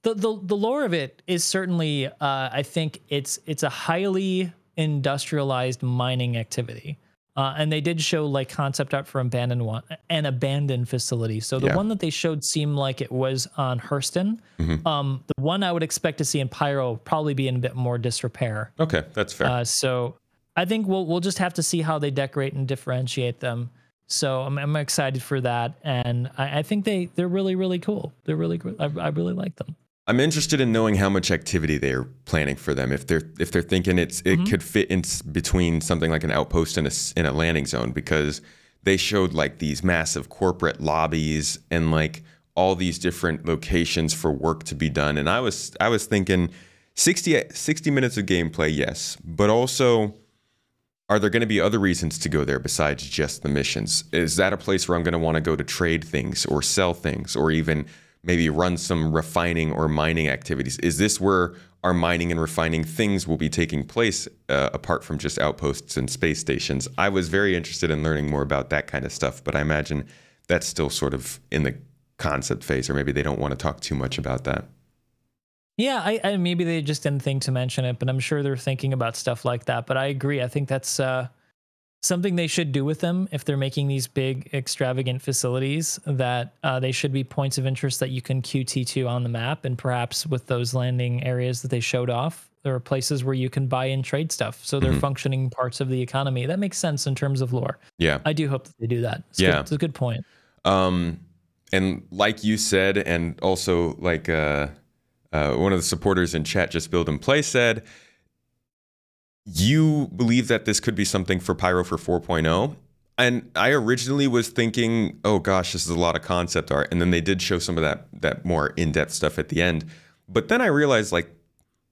the, the, the lore of it is certainly, uh, I think it's, it's a highly industrialized mining activity. Uh, and they did show like concept art for abandoned one, an abandoned facility. So the yeah. one that they showed seemed like it was on Hurston. Mm-hmm. Um, the one I would expect to see in Pyro will probably be in a bit more disrepair. Okay, that's fair. Uh, so I think we'll we'll just have to see how they decorate and differentiate them. So I'm I'm excited for that, and I, I think they they're really really cool. They're really I I really like them. I'm interested in knowing how much activity they are planning for them. If they're if they're thinking it's it mm-hmm. could fit in between something like an outpost and a in a landing zone, because they showed like these massive corporate lobbies and like all these different locations for work to be done. And I was I was thinking sixty minutes of gameplay, yes, but also, are there going to be other reasons to go there besides just the missions? Is that a place where I'm going to want to go to trade things or sell things or even maybe run some refining or mining activities? Is this where our mining and refining things will be taking place uh, apart from just outposts and space stations? I was very interested in learning more about that kind of stuff, but I imagine that's still sort of in the concept phase, or maybe they don't want to talk too much about that. Yeah, I, I maybe they just didn't think to mention it, but I'm sure they're thinking about stuff like that. But I agree. I think that's uh, something they should do with them if they're making these big extravagant facilities, that uh, they should be points of interest that you can Q T to on the map. And perhaps with those landing areas that they showed off, there are places where you can buy and trade stuff. So they're mm-hmm. functioning parts of the economy. That makes sense in terms of lore. Yeah, I do hope that they do that. It's yeah, good, it's a good point. Um, and like you said, and also like uh, uh, one of the supporters in chat, Just Build and Play, said, you believe that this could be something for Pyro for four point oh. And I originally was thinking, oh gosh, this is a lot of concept art. And then they did show some of that that more in-depth stuff at the end. But then I realized, like,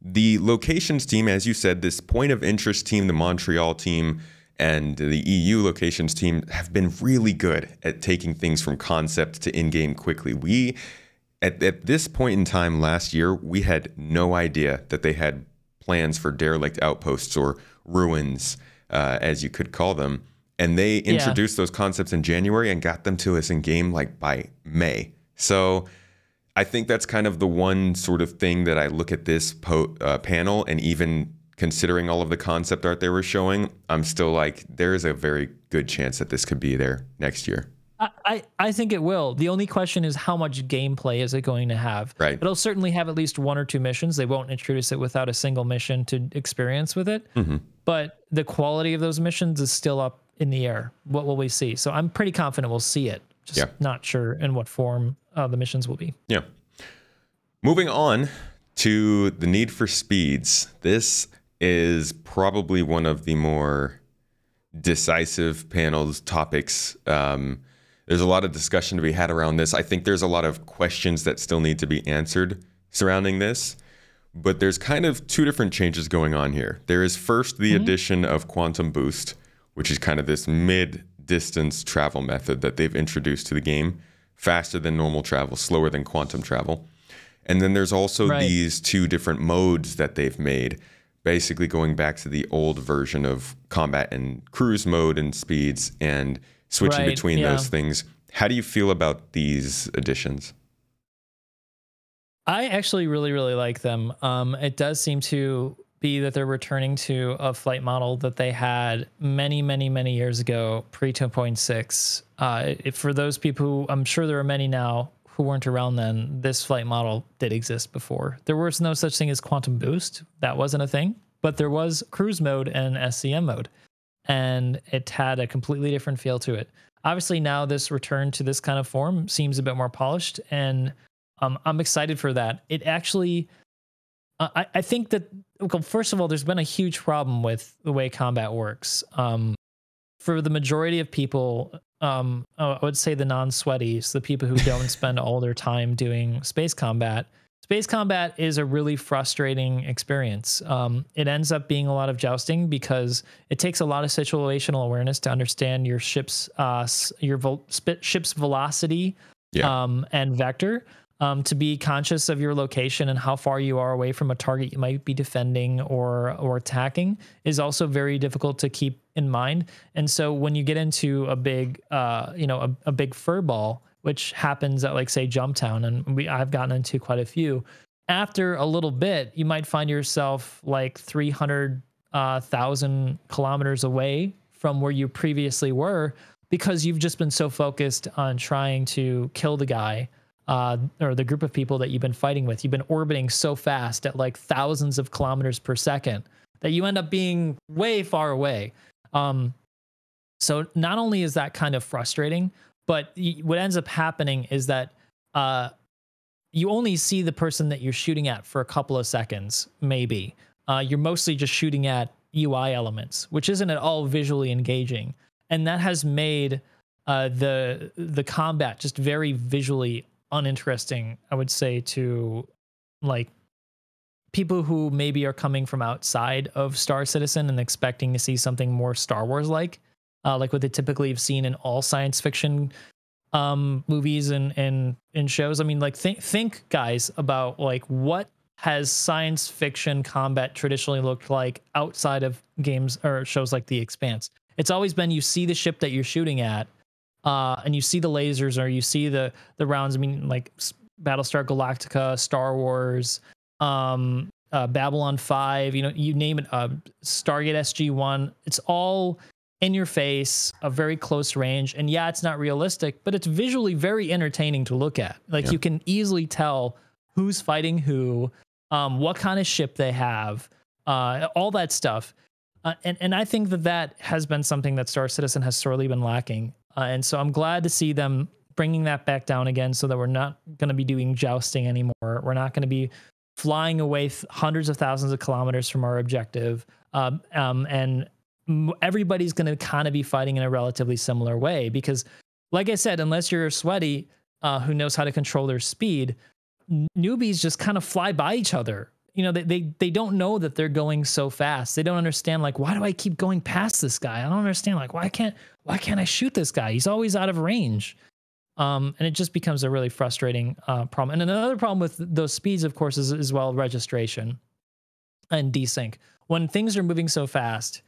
the locations team, as you said, this point of interest team, the Montreal team, and the E U locations team have been really good at taking things from concept to in-game quickly. We, at, at this point in time last year, we had no idea that they had plans for derelict outposts or ruins, uh, as you could call them. And they introduced yeah. those concepts in January and got them to us in game like by May. So I think that's kind of the one sort of thing that I look at this po uh, panel and even considering all of the concept art they were showing, I'm still like, there is a very good chance that this could be there next year. I, I think it will. The only question is how much gameplay is it going to have? Right. It'll certainly have at least one or two missions. They won't introduce it without a single mission to experience with it. Mm-hmm. But the quality of those missions is still up in the air. What will we see? So I'm pretty confident we'll see it. Just yeah. not sure in what form uh, the missions will be. Yeah. Moving on to the Need for Speeds. This is probably one of the more decisive panels topics. Um, There's a lot of discussion to be had around this. I think there's a lot of questions that still need to be answered surrounding this, but there's kind of two different changes going on here. There is first the mm-hmm. addition of Quantum Boost, which is kind of this mid-distance travel method that they've introduced to the game, faster than normal travel, slower than quantum travel. And then there's also right. these two different modes that they've made, basically going back to the old version of combat and cruise mode and speeds and switching right, between yeah. those things. How do you feel about these additions? I actually really, really like them. Um, it does seem to be that they're returning to a flight model that they had many, many, many years ago, pre two point six. Uh, if, for those people who, I'm sure there are many now who weren't around then, this flight model did exist before. There was no such thing as Quantum Boost. That wasn't a thing. But there was cruise mode and S C M mode, and it had a completely different feel to it. Obviously now this return to this kind of form seems a bit more polished, and um, I'm excited for that. It actually, uh, I, I think that, well, first of all, there's been a huge problem with the way combat works. Um, for the majority of people, um, I would say the non-sweaties, the people who don't spend all their time doing space combat, space combat is a really frustrating experience. Um, it ends up being a lot of jousting because it takes a lot of situational awareness to understand your ship's uh, your vo- ship's velocity yeah. um, and vector, um, to be conscious of your location and how far you are away from a target you might be defending or or attacking is also very difficult to keep in mind. And so when you get into a big uh, you know a, a big furball, which happens at, like, say, Jump Town, and we I've gotten into quite a few. After a little bit, you might find yourself like three hundred thousand uh, kilometers away from where you previously were because you've just been so focused on trying to kill the guy uh, or the group of people that you've been fighting with. You've been orbiting so fast at like thousands of kilometers per second that you end up being way far away. Um, so not only is that kind of frustrating, but what ends up happening is that uh, you only see the person that you're shooting at for a couple of seconds, maybe. Uh, you're mostly just shooting at U I elements, which isn't at all visually engaging. And that has made uh, the the combat just very visually uninteresting, I would say, to like people who maybe are coming from outside of Star Citizen and expecting to see something more Star Wars-like. Uh, like what they typically have seen in all science fiction um, movies and, and, and shows. I mean, like think, think guys about like what has science fiction combat traditionally looked like outside of games or shows like The Expanse. It's always been, you see the ship that you're shooting at uh, and you see the lasers or you see the, the rounds. I mean, like Battlestar Galactica, Star Wars, um, uh, Babylon five, you know, you name it, uh, Stargate S G one. It's all in your face, a very close range. And yeah, it's not realistic, but it's visually very entertaining to look at. Like yeah. you can easily tell who's fighting who, um, what kind of ship they have, uh, all that stuff. Uh, and, and I think that that has been something that Star Citizen has sorely been lacking. Uh, and so I'm glad to see them bringing that back down again so that we're not going to be doing jousting anymore. We're not going to be flying away th- hundreds of thousands of kilometers from our objective. Um, um, and, everybody's going to kind of be fighting in a relatively similar way because, like I said, unless you're sweaty uh, who knows how to control their speed, n- newbies just kind of fly by each other. You know, they, they they don't know that they're going so fast. They don't understand, like, why do I keep going past this guy? I don't understand, like, why can't why can't I shoot this guy? He's always out of range. Um, and it just becomes a really frustrating uh, problem. And another problem with those speeds, of course, is as well registration and desync. When things are moving so fast,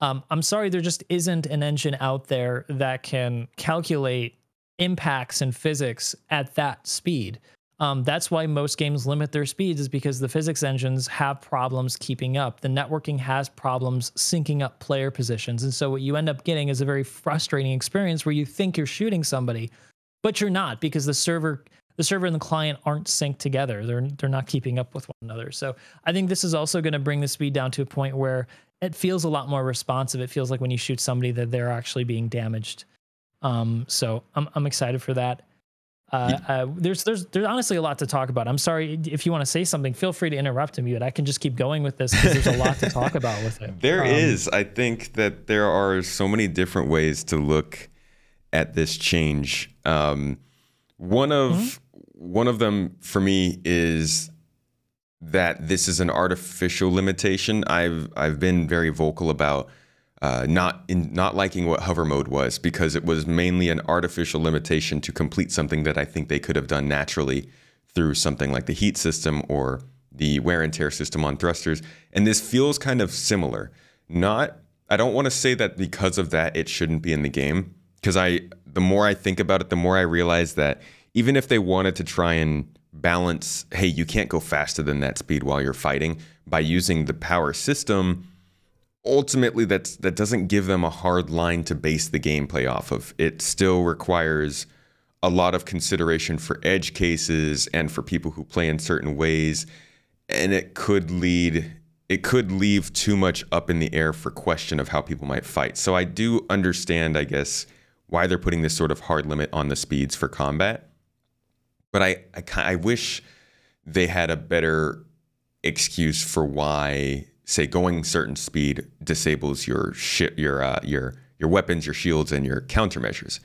Um, I'm sorry, there just isn't an engine out there that can calculate impacts in physics at that speed. Um, that's why most games limit their speeds, is because the physics engines have problems keeping up. The networking has problems syncing up player positions. And so what you end up getting is a very frustrating experience where you think you're shooting somebody, but you're not, because the server the server and the client aren't synced together. They're, they're not keeping up with one another. So I think this is also going to bring the speed down to a point where it feels a lot more responsive. It feels like when you shoot somebody that they're actually being damaged. Um, so I'm, I'm excited for that. Uh, uh, there's, there's, there's honestly a lot to talk about. I'm sorry, if you want to say something, feel free to interrupt me, but I can just keep going with this because there's a lot to talk about with it. There um, is. I think that there are so many different ways to look at this change. Um, one of, mm-hmm. one of them for me is that this is an artificial limitation. I've, I've been very vocal about Uh, not in not liking what hover mode was, because it was mainly an artificial limitation to complete something that I think they could have done naturally through something like the heat system or the wear and tear system on thrusters. And this feels kind of similar. Not, I don't want to say that because of that it shouldn't be in the game, because I the more I think about it, the more I realize that even if they wanted to try and balance, hey, you can't go faster than that speed while you're fighting by using the power system, ultimately, that's, that doesn't give them a hard line to base the gameplay off of. It still requires a lot of consideration for edge cases and for people who play in certain ways, and it could lead, it could leave too much up in the air for question of how people might fight. So I do understand, I guess, why they're putting this sort of hard limit on the speeds for combat, but I, I, I wish they had a better excuse for why, say, going certain speed disables your shi- your uh, your your weapons, your shields, and your countermeasures.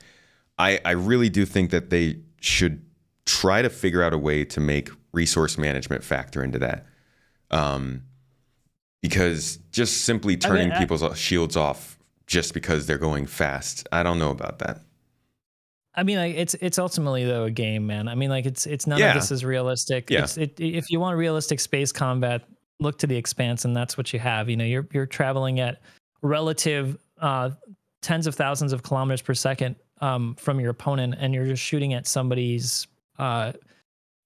I, I really do think that they should try to figure out a way to make resource management factor into that, um, because just simply turning I mean, I, people's shields off just because they're going fast, I don't know about that. I mean, like, it's it's ultimately though a game, man. I mean, like it's it's none yeah. of this is realistic. Yeah. It's, it, if you want realistic space combat, look to The Expanse, and that's what you have. You know, you're you're traveling at relative uh, tens of thousands of kilometers per second um, from your opponent, and you're just shooting at somebody's uh,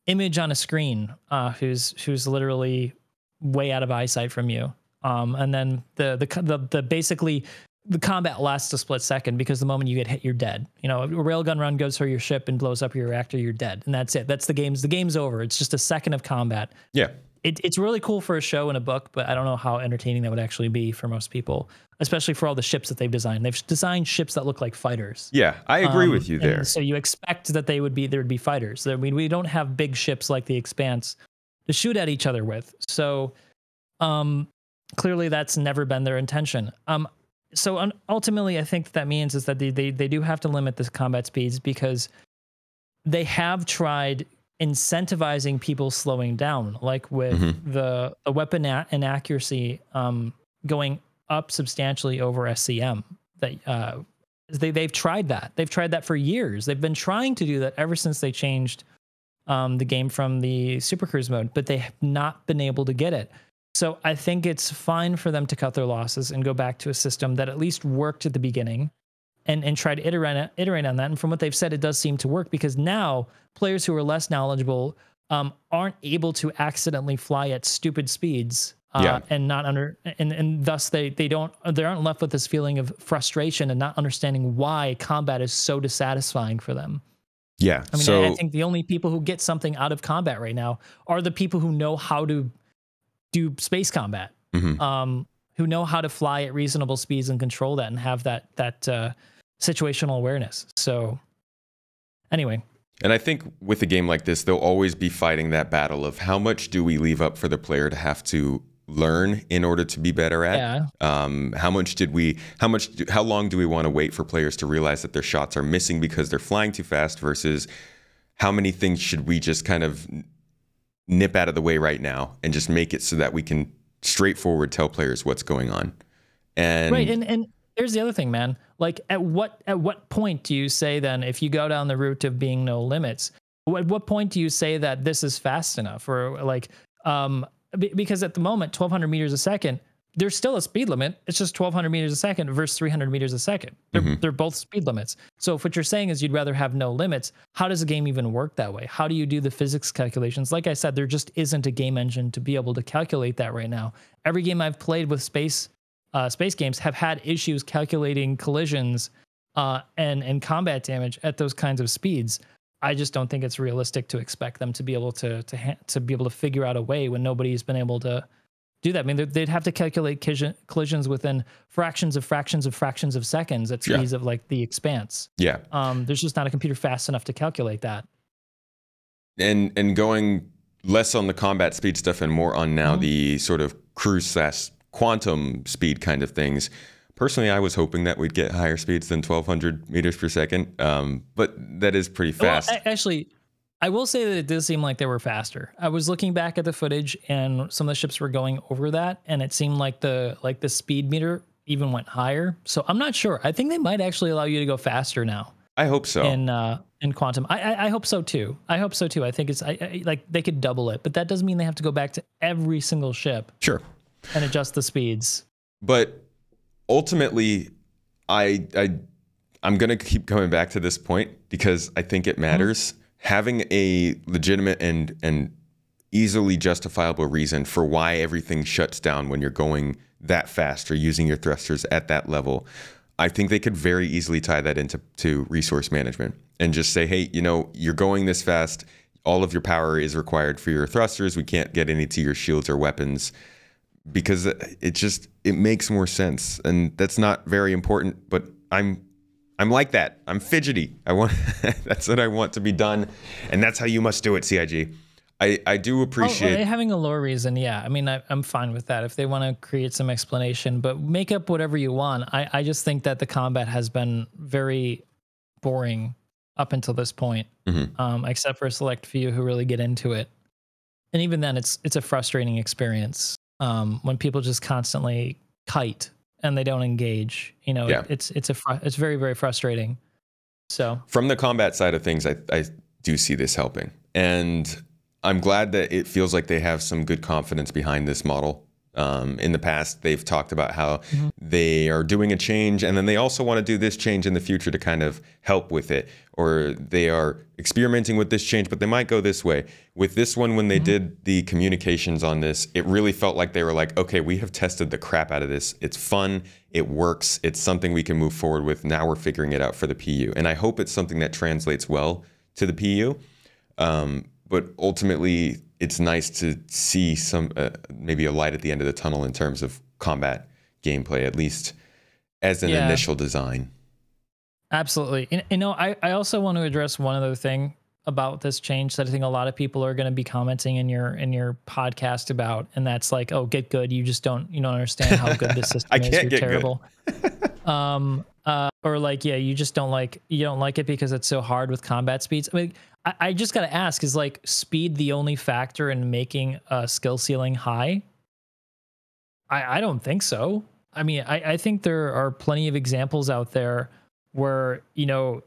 image on a screen uh, who's who's literally way out of eyesight from you. Um, and then the, the the the basically the combat lasts a split second, because the moment you get hit, you're dead. You know, a railgun round goes through your ship and blows up your reactor, you're dead, and that's it. That's the game's the game's over. It's just a second of combat. Yeah. It, it's really cool for a show and a book, but I don't know how entertaining that would actually be for most people, especially for all the ships that they've designed. They've designed ships that look like fighters. Yeah, I agree um, with you there. So you expect that they would be, there would be fighters. I mean, we don't have big ships like the Expanse to shoot at each other with. So um, clearly that's never been their intention. Um, so un- ultimately, I think that, that means is that they, they, they do have to limit the combat speeds, because they have tried incentivizing people slowing down, like with mm-hmm. the, the weapon inaccuracy um, going up substantially over S C M. That uh, they they've tried that. They've tried that for years. They've been trying to do that ever since they changed um, the game from the Super Cruise mode, but they have not been able to get it. So I think it's fine for them to cut their losses and go back to a system that at least worked at the beginning, and and try to iterate, iterate on that. And from what they've said, it does seem to work, because now players who are less knowledgeable um, aren't able to accidentally fly at stupid speeds uh, yeah. and not under, and, and thus they, they don't, they aren't left with this feeling of frustration and not understanding why combat is so dissatisfying for them. Yeah. I mean, so, I, I think the only people who get something out of combat right now are the people who know how to do space combat, mm-hmm. um, who know how to fly at reasonable speeds and control that and have that, that, uh, situational awareness. So anyway. And I think with a game like this, they'll always be fighting that battle of how much do we leave up for the player to have to learn in order to be better at? Yeah. Um, how much did we, how much, do, how long do we want to wait for players to realize that their shots are missing because they're flying too fast, versus how many things should we just kind of nip out of the way right now and just make it so that we can straightforward tell players what's going on. And right. And, and here's the other thing, man. Like, at what at what point do you say then, if you go down the route of being no limits, at what point do you say that this is fast enough? Or like, um, because at the moment, twelve hundred meters a second, there's still a speed limit. It's just twelve hundred meters a second versus three hundred meters a second. They're, mm-hmm. they're both speed limits. So if what you're saying is you'd rather have no limits, how does a game even work that way? How do you do the physics calculations? Like I said, there just isn't a game engine to be able to calculate that right now. Every game I've played with space uh, space games have had issues calculating collisions uh, and, and combat damage at those kinds of speeds. I just don't think it's realistic to expect them to be able to to ha- to be able to figure out a way when nobody's been able to do that. I mean, they'd have to calculate collisions within fractions of fractions of fractions of seconds at speeds yeah. of like The Expanse. Yeah. Um, there's just not a computer fast enough to calculate that. And and going less on the combat speed stuff and more on now mm-hmm. the sort of cruise slash quantum speed kind of things. Personally, I was hoping that we'd get higher speeds than twelve hundred meters per second, um, but that is pretty fast. Well, actually, I will say that it did seem like they were faster. I was looking back at the footage, and some of the ships were going over that, and it seemed like the like the speed meter even went higher. So I'm not sure. I think they might actually allow you to go faster now. I hope so. In uh, in quantum, I, I I hope so too. I hope so too. I think it's I, I, like they could double it, but that doesn't mean they have to go back to every single ship. Sure. And adjust the speeds. But ultimately, I, I, I'm going to keep coming back to this point because I think it matters. Mm-hmm. Having a legitimate and, and easily justifiable reason for why everything shuts down when you're going that fast or using your thrusters at that level, I think they could very easily tie that into to resource management and just say, hey, you know, you're going this fast. All of your power is required for your thrusters. We can't get any to your shields or weapons. Because it just, it makes more sense. And that's not very important, but I'm I'm like that. I'm fidgety. I want that's what I want to be done. And that's how you must do it, C I G. I, I do appreciate... Oh, well, having a lore reason, yeah. I mean, I, I'm fine with that if they want to create some explanation, but make up whatever you want. I, I just think that the combat has been very boring up until this point, mm-hmm. um, except for a select few who really get into it. And even then, it's it's a frustrating experience. Um, when people just constantly kite and they don't engage, you know, yeah. it, it's it's a fr- it's very, very frustrating. So from the combat side of things, I, I do see this helping. And I'm glad that it feels like they have some good confidence behind this model. Um, in the past, they've talked about how mm-hmm. they are doing a change and then they also want to do this change in the future to kind of help with it. Or they are experimenting with this change, but they might go this way. With this one, when they mm-hmm. did the communications on this, it really felt like they were like, okay, we have tested the crap out of this. It's fun. It works. It's something we can move forward with. Now we're figuring it out for the P U. And I hope it's something that translates well to the P U. Um, but ultimately, it's nice to see some uh, maybe a light at the end of the tunnel in terms of combat gameplay, at least as an yeah. initial design. Absolutely. And, you know, I, I also want to address one other thing about this change that I think a lot of people are going to be commenting in your in your podcast about, and that's like, oh, get good. You just don't you don't understand how good this system I is. Can't You're get terrible. Good. um, uh, or like, yeah, you just don't like you don't like it because it's so hard with combat speeds. I mean, I, I just got to ask: is like speed the only factor in making a skill ceiling high? I I don't think so. I mean, I I think there are plenty of examples out there where you know.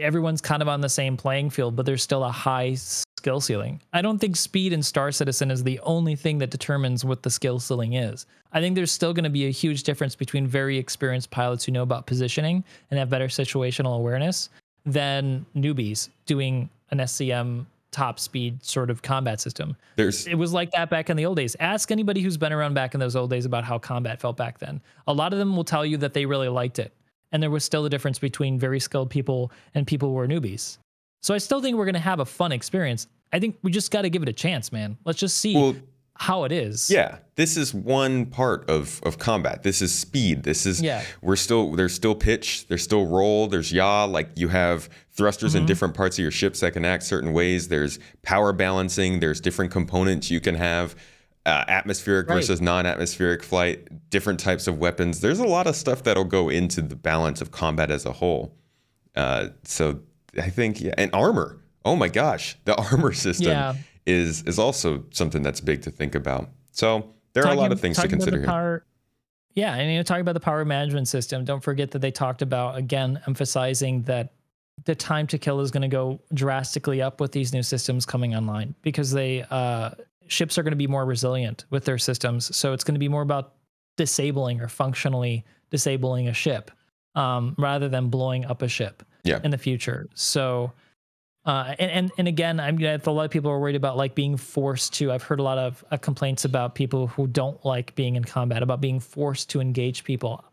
Everyone's kind of on the same playing field, but there's still a high skill ceiling. I don't think speed in Star Citizen is the only thing that determines what the skill ceiling is. I think there's still going to be a huge difference between very experienced pilots who know about positioning and have better situational awareness than newbies doing an S C M top speed sort of combat system. There's... It was like that back in the old days. Ask anybody who's been around back in those old days about how combat felt back then. A lot of them will tell you that they really liked it. And there was still a difference between very skilled people and people who were newbies. So I still think we're going to have a fun experience. I think we just got to give it a chance, man. Let's just see well, how it is. Yeah, this is one part of, of combat. This is speed. This is yeah. we're still there's still pitch. There's still roll. There's yaw. Like you have thrusters mm-hmm. in different parts of your ships that can act certain ways. There's power balancing. There's different components you can have. Uh, atmospheric right. versus non-atmospheric flight, different types of weapons. There's a lot of stuff that'll go into the balance of combat as a whole. Uh, so I think, yeah, and armor. Oh my gosh, the armor system yeah. is is also something that's big to think about. So there talking, are a lot of things to consider here. Power, yeah, and you know, talking about the power management system, don't forget that they talked about, again, emphasizing that the time to kill is going to go drastically up with these new systems coming online because they... Uh, ships are going to be more resilient with their systems. So it's going to be more about disabling or functionally disabling a ship um, rather than blowing up a ship yeah. in the future. So, uh, and, and, and again, I mean, a lot of people are worried about like being forced to, I've heard a lot of uh, complaints about people who don't like being in combat, about being forced to engage people.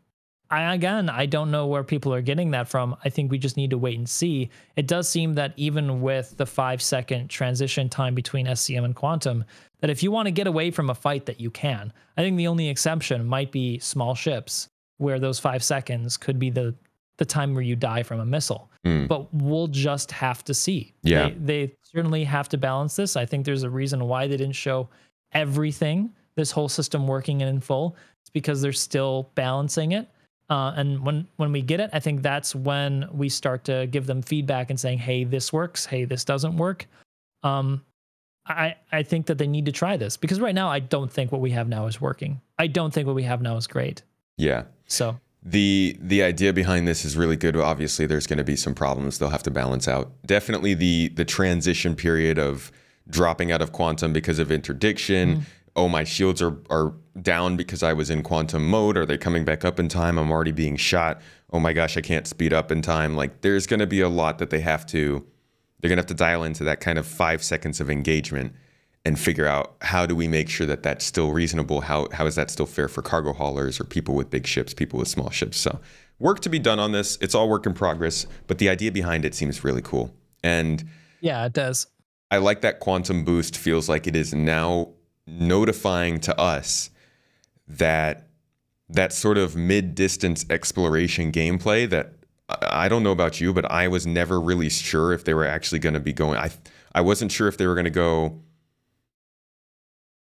I, again, I don't know where people are getting that from. I think we just need to wait and see. It does seem that even with the five second transition time between S C M and Quantum, that if you want to get away from a fight that you can, I think the only exception might be small ships where those five seconds could be the, the time where you die from a missile, mm. but we'll just have to see. Yeah. They, they certainly have to balance this. I think there's a reason why they didn't show everything, this whole system working in full. It's because they're still balancing it. Uh, and when, when we get it, I think that's when we start to give them feedback and saying, hey, this works. Hey, this doesn't work. Um, I, I think that they need to try this because right now I don't think what we have now is working. I don't think what we have now is great. Yeah. So the, the idea behind this is really good. Obviously there's going to be some problems they'll have to balance out. Definitely the, the transition period of dropping out of Quantum because of interdiction, mm-hmm. oh, my shields are, are down because I was in quantum mode. Are they coming back up in time? I'm already being shot. Oh my gosh, I can't speed up in time. Like there's going to be a lot that they have to, they're going to have to dial into that kind of five seconds of engagement and figure out how do we make sure that that's still reasonable? How, how is that still fair for cargo haulers or people with big ships, people with small ships? So work to be done on this. It's all work in progress, but the idea behind it seems really cool. And yeah, it does. I like that Quantum boost feels like it is now notifying to us that that sort of mid-distance exploration gameplay that I don't know about you, but I was never really sure if they were actually going to be going. I I wasn't sure if they were going to go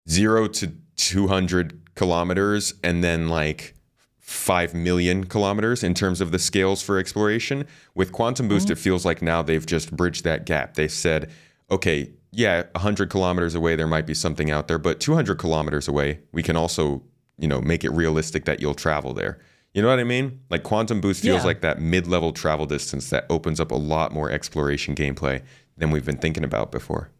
zero to two hundred kilometers and then like five million kilometers in terms of the scales for exploration. With Quantum Boost, mm-hmm. it feels like now they've just bridged that gap. They said, okay, yeah, one hundred kilometers away, there might be something out there, but two hundred kilometers away, we can also, you know, make it realistic that you'll travel there. You know what I mean? Like Quantum Boost feels yeah. like that mid-level travel distance that opens up a lot more exploration gameplay than we've been thinking about before.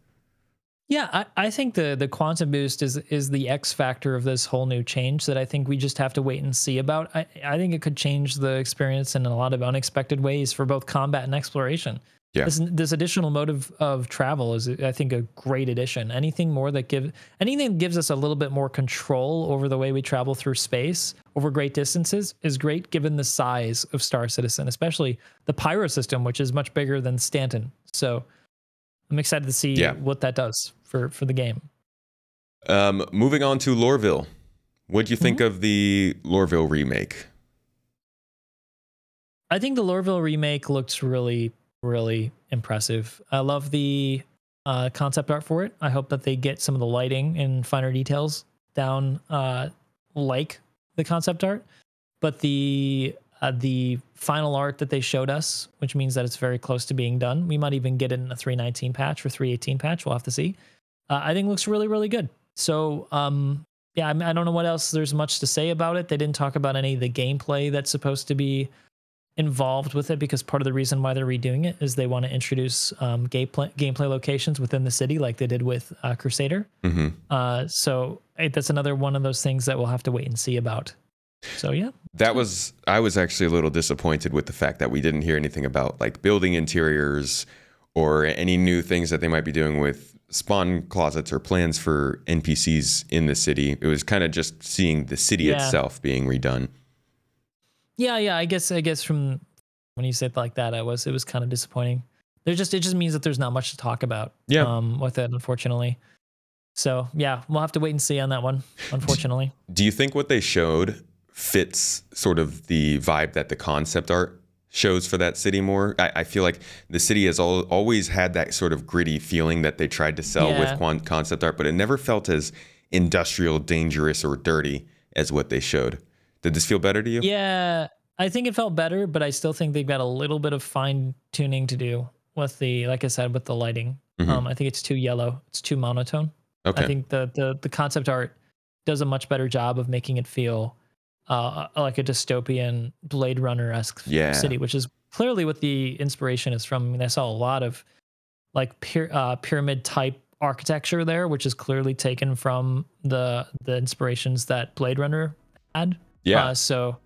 Yeah, I, I think the, the Quantum Boost is is the X factor of this whole new change that I think we just have to wait and see about. I, I think it could change the experience in a lot of unexpected ways for both combat and exploration. Yeah. This, this additional mode of, of travel is, I think, a great addition. Anything more that give, anything that gives us a little bit more control over the way we travel through space over great distances is great, given the size of Star Citizen, especially the Pyro system, which is much bigger than Stanton. So I'm excited to see yeah. what that does for, for the game. Um, moving on to Loreville. What do you mm-hmm. think of the Loreville remake? I think the Loreville remake looks really... really impressive. I love the uh, concept art for it. I hope that they get some of the lighting and finer details down uh, like the concept art. But the uh, the final art that they showed us, which means that it's very close to being done. We might even get it in a three nineteen patch or three eighteen patch. We'll have to see. Uh, I think it looks really, really good. So, um, yeah, I, I don't know what else there's much to say about it. They didn't talk about any of the gameplay that's supposed to be involved with it, because part of the reason why they're redoing it is they want to introduce um, gameplay gameplay locations within the city, like they did with uh, Crusader. Mm-hmm. Uh, so it, that's another one of those things that we'll have to wait and see about. So yeah, that was I was actually a little disappointed with the fact that we didn't hear anything about like building interiors or any new things that they might be doing with spawn closets or plans for N P Cs in the city. It was kind of just seeing the city yeah. itself being redone. Yeah, yeah, I guess I guess from when you said it like that, I was it was kind of disappointing. There just it just means that there's not much to talk about yeah. um with it, unfortunately. So yeah, we'll have to wait and see on that one, unfortunately. Do you think what they showed fits sort of the vibe that the concept art shows for that city more? I, I feel like the city has all, always had that sort of gritty feeling that they tried to sell yeah. with concept art, but it never felt as industrial, dangerous, or dirty as what they showed. Did this feel better to you? Yeah, I think it felt better, but I still think they've got a little bit of fine tuning to do with the, like I said, with the lighting. Mm-hmm. Um, I think it's too yellow. It's too monotone. Okay. I think the, the, the concept art does a much better job of making it feel uh, like a dystopian Blade Runner-esque yeah. city, which is clearly what the inspiration is from. I mean, I saw a lot of like pyr- uh, pyramid type architecture there, which is clearly taken from the the inspirations that Blade Runner had. Yeah. Uh, so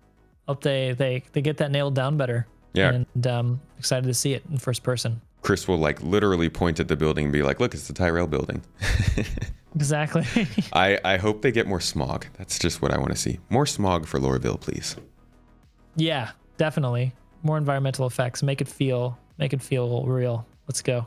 hope they, they they get that nailed down better. Yeah. And um, excited to see it in first person. Chris will like literally point at the building and be like, "Look, it's the Tyrell building." Exactly. I, I hope they get more smog. That's just what I want to see. More smog for Loreville, please. Yeah, definitely. More environmental effects. Make it feel make it feel real. Let's go.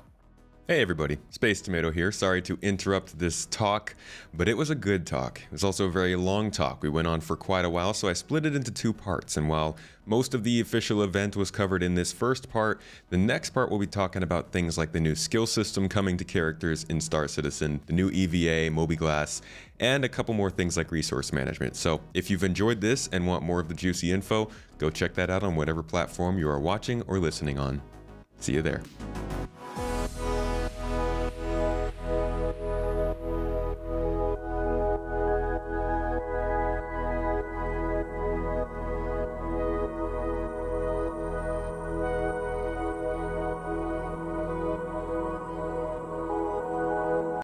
Hey everybody, Space Tomato here. Sorry to interrupt this talk, but it was a good talk. It was also a very long talk. We went on for quite a while, so I split it into two parts. And while most of the official event was covered in this first part, the next part we'll be talking about things like the new skill system coming to characters in Star Citizen, the new E V A, Moby Glass, and a couple more things like resource management. So if you've enjoyed this and want more of the juicy info, go check that out on whatever platform you are watching or listening on. See you there.